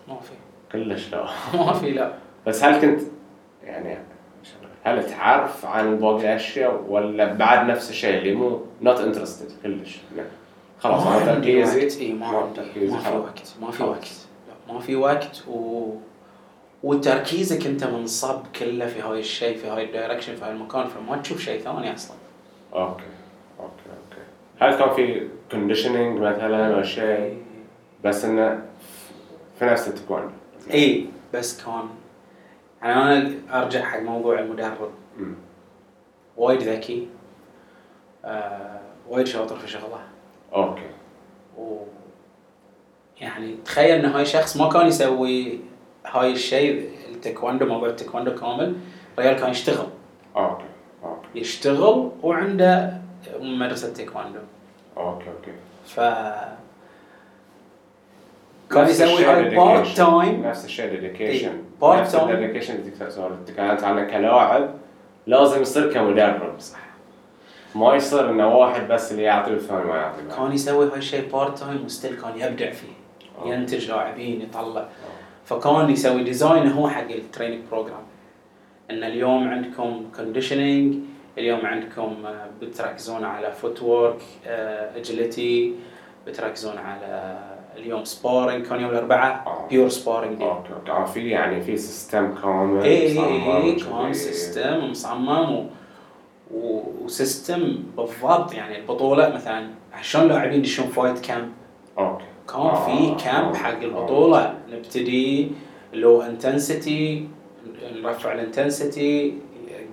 ما في كلش لا ما في لا. بس هل كنت يعني هل تعرف عن باقي الأشياء ولا بعد نفس الشيء اللي مو not interested كلش؟ لا خلاص ما أنا تركيزي ما ما في وقت ما في وقت ما في وقت و وتركيزك أنت منصب كله في هاي الشيء في هاي الدايركشن في هاي المكان فما تشوف شيء ثاني أصلاً. أوكي أوكي أوكي. هل كان في conditioning مثلاً أو شيء بس إنه في نفس التايكوندو؟ إيه بس كان يعني أنا أرجع حق موضوع المدرب وايد ذكي آه وايد شاطر في شغله. أوكي. و يعني تخيل إن هاي شخص ما كان يسوي هاي الشيء التايكوندو موضوع التايكوندو كامل ريال كان يشتغل. أوكي. أوكي. يشتغل وعنده مدرسة تايكوندو. أوكي أوكي. فا كان يسوي هاي بارت تايم. نفس الشيء ديديكيشن. بارت تايم. ديديكيشن اللي كانت على كلاعب لازم يصير كمدرب صح. ما يصير إنه واحد بس اللي يعطي والثاني ما يعطي. كان يسوي هاي الشيء بارت تايم وستيل كان يبدع فيه. أوه. ينتج لاعبين يطلع. فكان يسوي ديزاين هو حق التريننج بروجرام ان اليوم عندكم كونديشننج اليوم عندكم بتركزون على فوت وورك اجيليتي بتركزون على اليوم سبارينج كان يوم الاربعاء بيور سبارينج في يعني في سيستم كامل اي اي كان سيستم مصمم وسيستم بالضبط يعني البطوله مثلا عشان لاعبين يدشون فايت كامب اوكي كان في كامب حق البطولة نبتدي لو انتنسيتي نرفع الانتنسيتي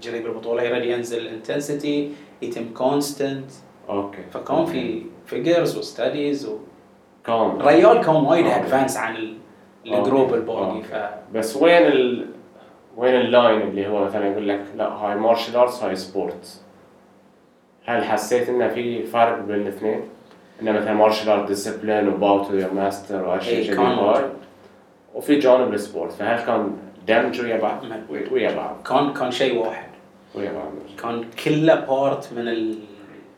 جريب البطولة يرد ينزل الانتنسيتي يتم كونستنت اوكي فكان في فيجرز وستاديز و كان ريال كان وايد ادفانس عن الجروب الباقي ف بس وين ال... وين اللاين اللي هو مثلا يقول لك لا هاي مارشال ارتس هاي سبورت هل حسيت انه في فرق بين الاثنين؟ إنه مثلاً مارشال آرت ديسبلين وباوتو يا ماستر وأشياء شديد هاي وفي جانب السبورت فهل كان دمج ويا بعض ويا بعض كان كان شيء واحد ويا بعض كان كله بارت من ال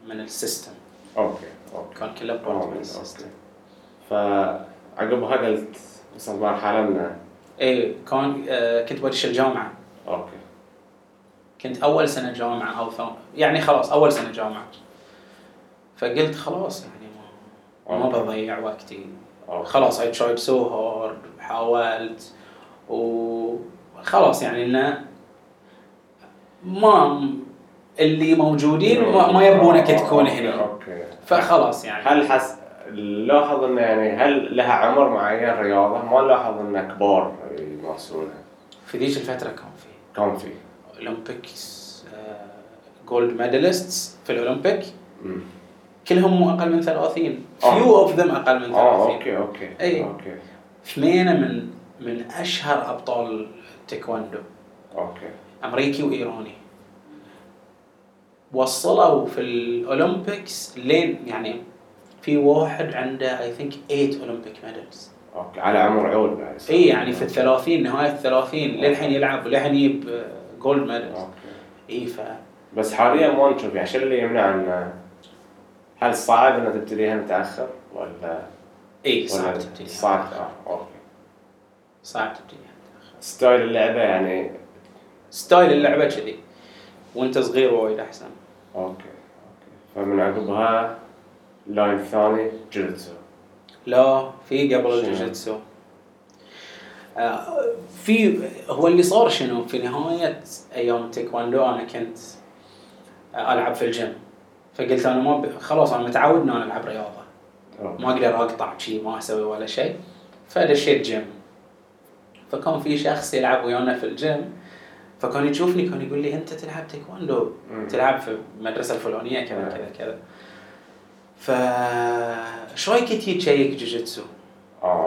من السيستم أوكي أوكي كان كله بارت من السيستم فعقب هذا وصل مرحلة إيه كان آه كنت بدش الجامعة أوكي كنت أول سنة جامعة أو ثاني يعني خلاص أول سنة جامعة فقلت خلاص يعني ما بضيع وقتي خلاص هاي ترايد سو هارد حاولت وخلاص يعني إنه ما اللي موجودين ما يبونك تكون هنا فخلاص يعني هل حس لاحظ إنه يعني هل لها عمر معين رياضة ما لاحظ إنه كبار يمارسونها في ذيك الفترة كان في كان في أولمبيكس جولد ميداليستس في الأولمبيك مم. كلهم مو أقل من ثلاثين few of them أقل من ثلاثين آه أوكي أوكي أي أوكي اثنين من من أشهر أبطال تايكوندو أوكي أمريكي وإيراني وصلوا في الأولمبيكس لين يعني في واحد عنده I think eight Olympic medals أوكي على عمر عود بعد إيه يعني في الثلاثين نهاية الثلاثين للحين يلعب وللحين يب gold medals أوكي إيه ف بس حاليا ما نشوف يعني شو اللي يمنع إن هل صعب إنه تبتديها متأخر ولا إيه صعب تبتديها صعب آه أوكي صعب تبتديها متأخر ستايل اللعبة يعني ستايل اللعبة كذي وأنت صغير وايد أحسن أوكي أوكي فمن عقبها لاين ثاني جوجيتسو لا في قبل الجوجيتسو آه في هو اللي صار شنو في نهاية أيام تايكوندو أنا كنت ألعب في الجيم فقلت أنا ما ب... خلاص أنا متعود إن أنا ألعب رياضة أوكي. ما أقدر أقطع شيء ما أسوي ولا شيء فدشيت جيم فكان في شخص يلعب ويانا في الجيم فكان يشوفني كان يقول لي أنت تلعب تايكوندو تلعب في المدرسة الفلانية كذا كذا كذا فشو رأيك تيجي تشيك جوجيتسو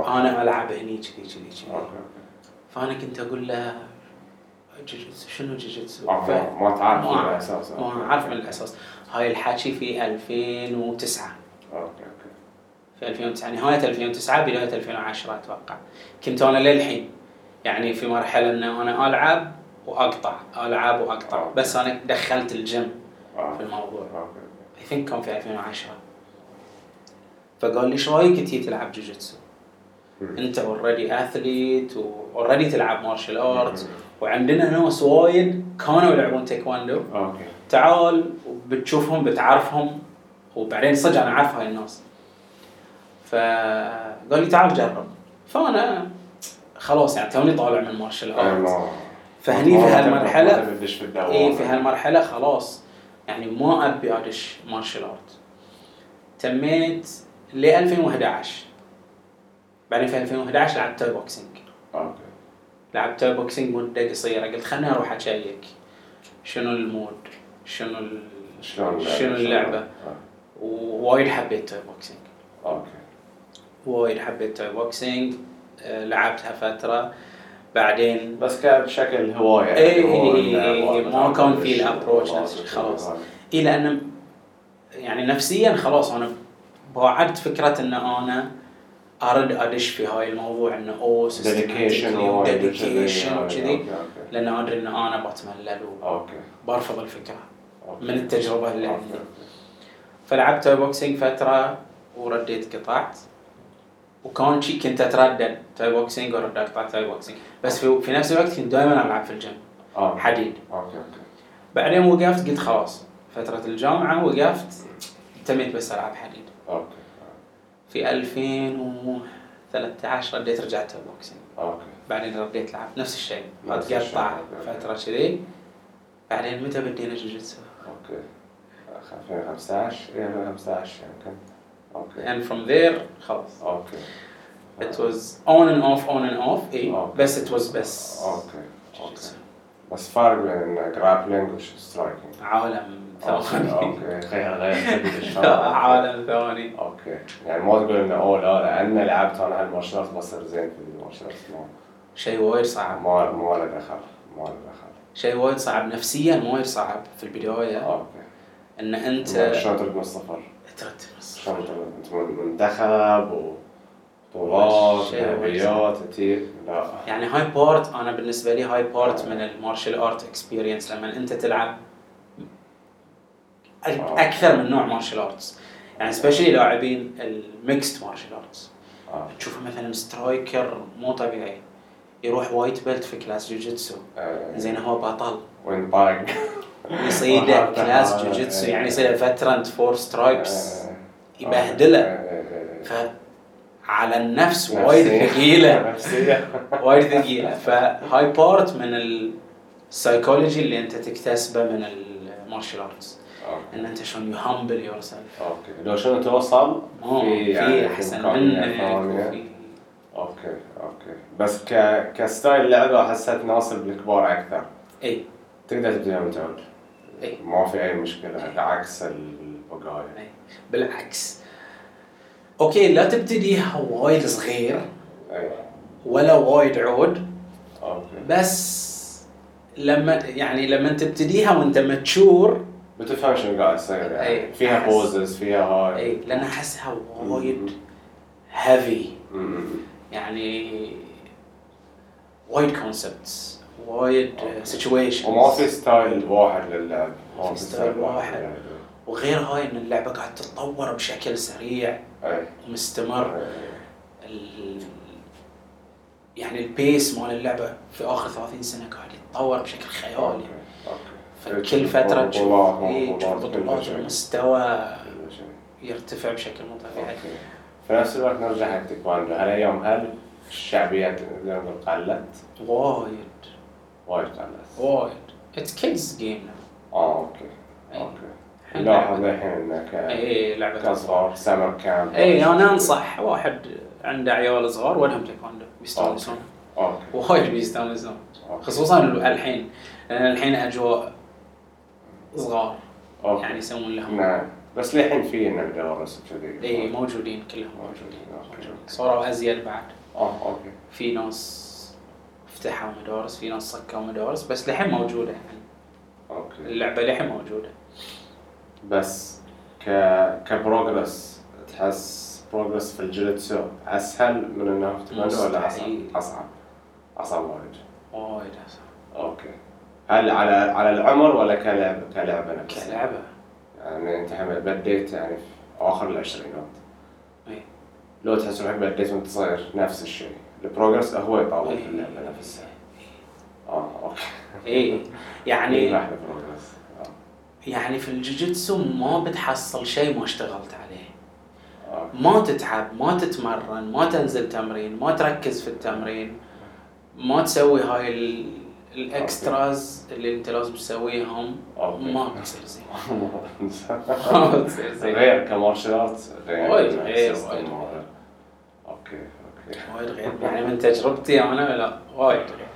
أنا ألعب هني كذي كذي كذي فأنا كنت أقول له جوجيتسو شنو جوجيتسو ما تعرف من الأساس ما أعرف من الأساس هاي الحكي في ألفين وتسعة أوكي أوكي في ألفين وتسعة نهاية ألفين وتسعة بداية ألفين وعشرة أتوقع كنت أنا للحين يعني في مرحلة أنه أنا ألعب وأقطع ألعب وأقطع بس أنا دخلت الجيم في الموضوع I think كان في ألفين وعشرة. فقال لي شو رأيك تيجي تلعب جوجيتسو؟ أنت already athlete و already تلعب مارشال آرت وعندنا ناس وايد كانوا يلعبون تايكواندو. تعال وبتشوفهم بتعرفهم وبعدين صدق أنا عارف هاي الناس. فقال لي تعال جرب. فأنا خلاص يعني توني طالع من مارشال آرت. فهني في هالمرحلة إيه في هالمرحلة خلاص يعني ما أبي أدش مارشال آرت. تميت ل ألفين وأحد عشر. بعدين في ألفين وأحد عشر لعبت توي بوكسينج. أوكي. لعبت توي بوكسينج مدة قصيرة قلت خلني أروح أشيك شنو المود شنو ال... شنو, شنو اللعبة آه. ووايد حبيت توي بوكسينج. أوكي. وايد حبيت توي بوكسينج لعبتها فترة بعدين بس كان بشكل هواية. إيه إيه ما كان في الأبروتش نفسي خلاص. إيه لأن يعني نفسيا خلاص أنا بعدت فكرة إن أنا أرد أدش في هاي الموضوع إنه أو dedication و dedication وكذي لأن أدري إن أنا بتملل وبرفض الفكرة من التجربة اللي عندي. فلعبت توي بوكسينج فترة ورديت قطعت وكان شيء كنت أتردد توي بوكسينج ورد أقطع توي بوكسينج بس في في نفس الوقت كنت دائما ألعب في الجيم حديد. بعدين وقفت قلت خلاص فترة الجامعة وقفت تميت بس ألعب حديد. أوكي. في ألفين وثلاثة عشر رديت رجعت توي بوكسينج. أوكي. بعدين رديت لعب نفس الشيء. أتقطع فترة كذي. بعدين متى بدينا جوجيتسو؟ أوكي. خمسة خمسة عشر يعني خمسة عشر يمكن. أوكي. And from there خلاص. أوكي. It was on and off on and off. إيه. بس it was بس. أوكي. جوجيتسو. بس فرق بين grappling وسترايكينج. عالم. ثاني. أوكي خير غير. عالم ثاني. أوكي يعني ما تقول إنه أول لا لأن لعبت أنا هالمارشلات بصير زين في المارشلات ما. شيء وايد صعب. ما ما ولا دخل ما ولا دخل. شيء وايد صعب نفسيا ما وايد صعب في البداية. أوكي. إن أنت. شاطر من الصفر. ترتب. شاطر من منتخب وطولات وتمرينات كتير. لا. يعني هاي بارت أنا بالنسبة لي هاي بارت من المارشل آرت إكسبيرينس لما أنت تلعب. أكثر من نوع مارشل آرتس يعني سبيشلي لاعبين الميكست مارشل آرتس تشوفه مثلا سترايكر مو طبيعي يروح وايت بيلت في كلاس جوجيتسو زين هو بطل وين باق يصيده كلاس جوجيتسو يعني يصيده فترنت فور سترايبس يبهدله فعلى النفس وايد ثقيلة وايد ثقيلة فهاي بارت من السايكولوجي اللي أنت تكتسبه من المارشل آرتس إن أنت شلون you humble yourself. أوكي. لو شلون توصل في أحسن من أوكي أوكي. بس ك كستايل لعبة حسيت ناصب للكبار أكثر. إيه. تقدر تبدأ من جديد. إيه. ما في أي مشكلة. بالعكس البقايا. إيه. بالعكس. أوكي لا تبتدي وايد صغير. إيه. ولا وايد عود. أوكي. بس لما يعني لما تبتديها وأنت متشور. بتفهم شنو قاعد يصير يعني فيها بوزز فيها هاي اي لان احسها وايد هيفي يعني وايد كونسبتس وايد سيتويشنز وما في ستايل واحد للعب ما ستايل واحد وغير هاي ان اللعبه قاعده تتطور بشكل سريع أي. ومستمر أي. ال... يعني البيس مال اللعبه في اخر ثلاثين سنه قاعد يتطور بشكل خيالي أوكي. أوكي. كل فترة تشوف المستوى يرتفع بشكل مو طبيعي. في نفس الوقت نرجع حق التايكواندو على يوم هل الشعبية قلت؟ وايد وايد قلت وايد. It's kids game now. آه أوكي أوكي. لاحظ الحين إنك كصغار سمر كامب. إيه أنا أنصح واحد عنده عيال صغار ودهم تايكواندو بيستانسون. أوكي. وايد بيستانسون خصوصاً الحين لأن الحين أجواء صغار أوكي. يعني يسوون لهم نعم بس لحين فينا الدراسة كذي إيه موجودين كلهم موجودين صاروا أزيد بعد آه أوكي في ناس فتحوا مدارس في ناس سكوا مدارس بس لحين موجودة يعني أوكي اللعبة لحين موجودة بس ك كبروجرس تحس بروجرس في الجوجيتسو أسهل من إنها تكون ولا أصعب أصعب عصام وايد وايد عصام. اوكي هل على على العمر ولا كلعبة؟ كلعبة نفسها كلعبة يعني. انت بديت يعني في اخر العشرينات اي لو تحس روحك بديت وانت صغير نفس الشيء البروجرس هو يطور إيه. اللعبة نفسها اه اوكي اي يعني يعني في الجوجيتسو ما بتحصل شيء ما اشتغلت عليه أوكي. ما تتعب ما تتمرن ما تنزل تمرين ما تركز في التمرين ما تسوي هاي الاكستراز اللي انت لازم تسويهم ما بتصير زي ما بتصير زي غير كمارشلات غير غير اوكي اوكي وايد غير يعني من تجربتي انا لا وايد غير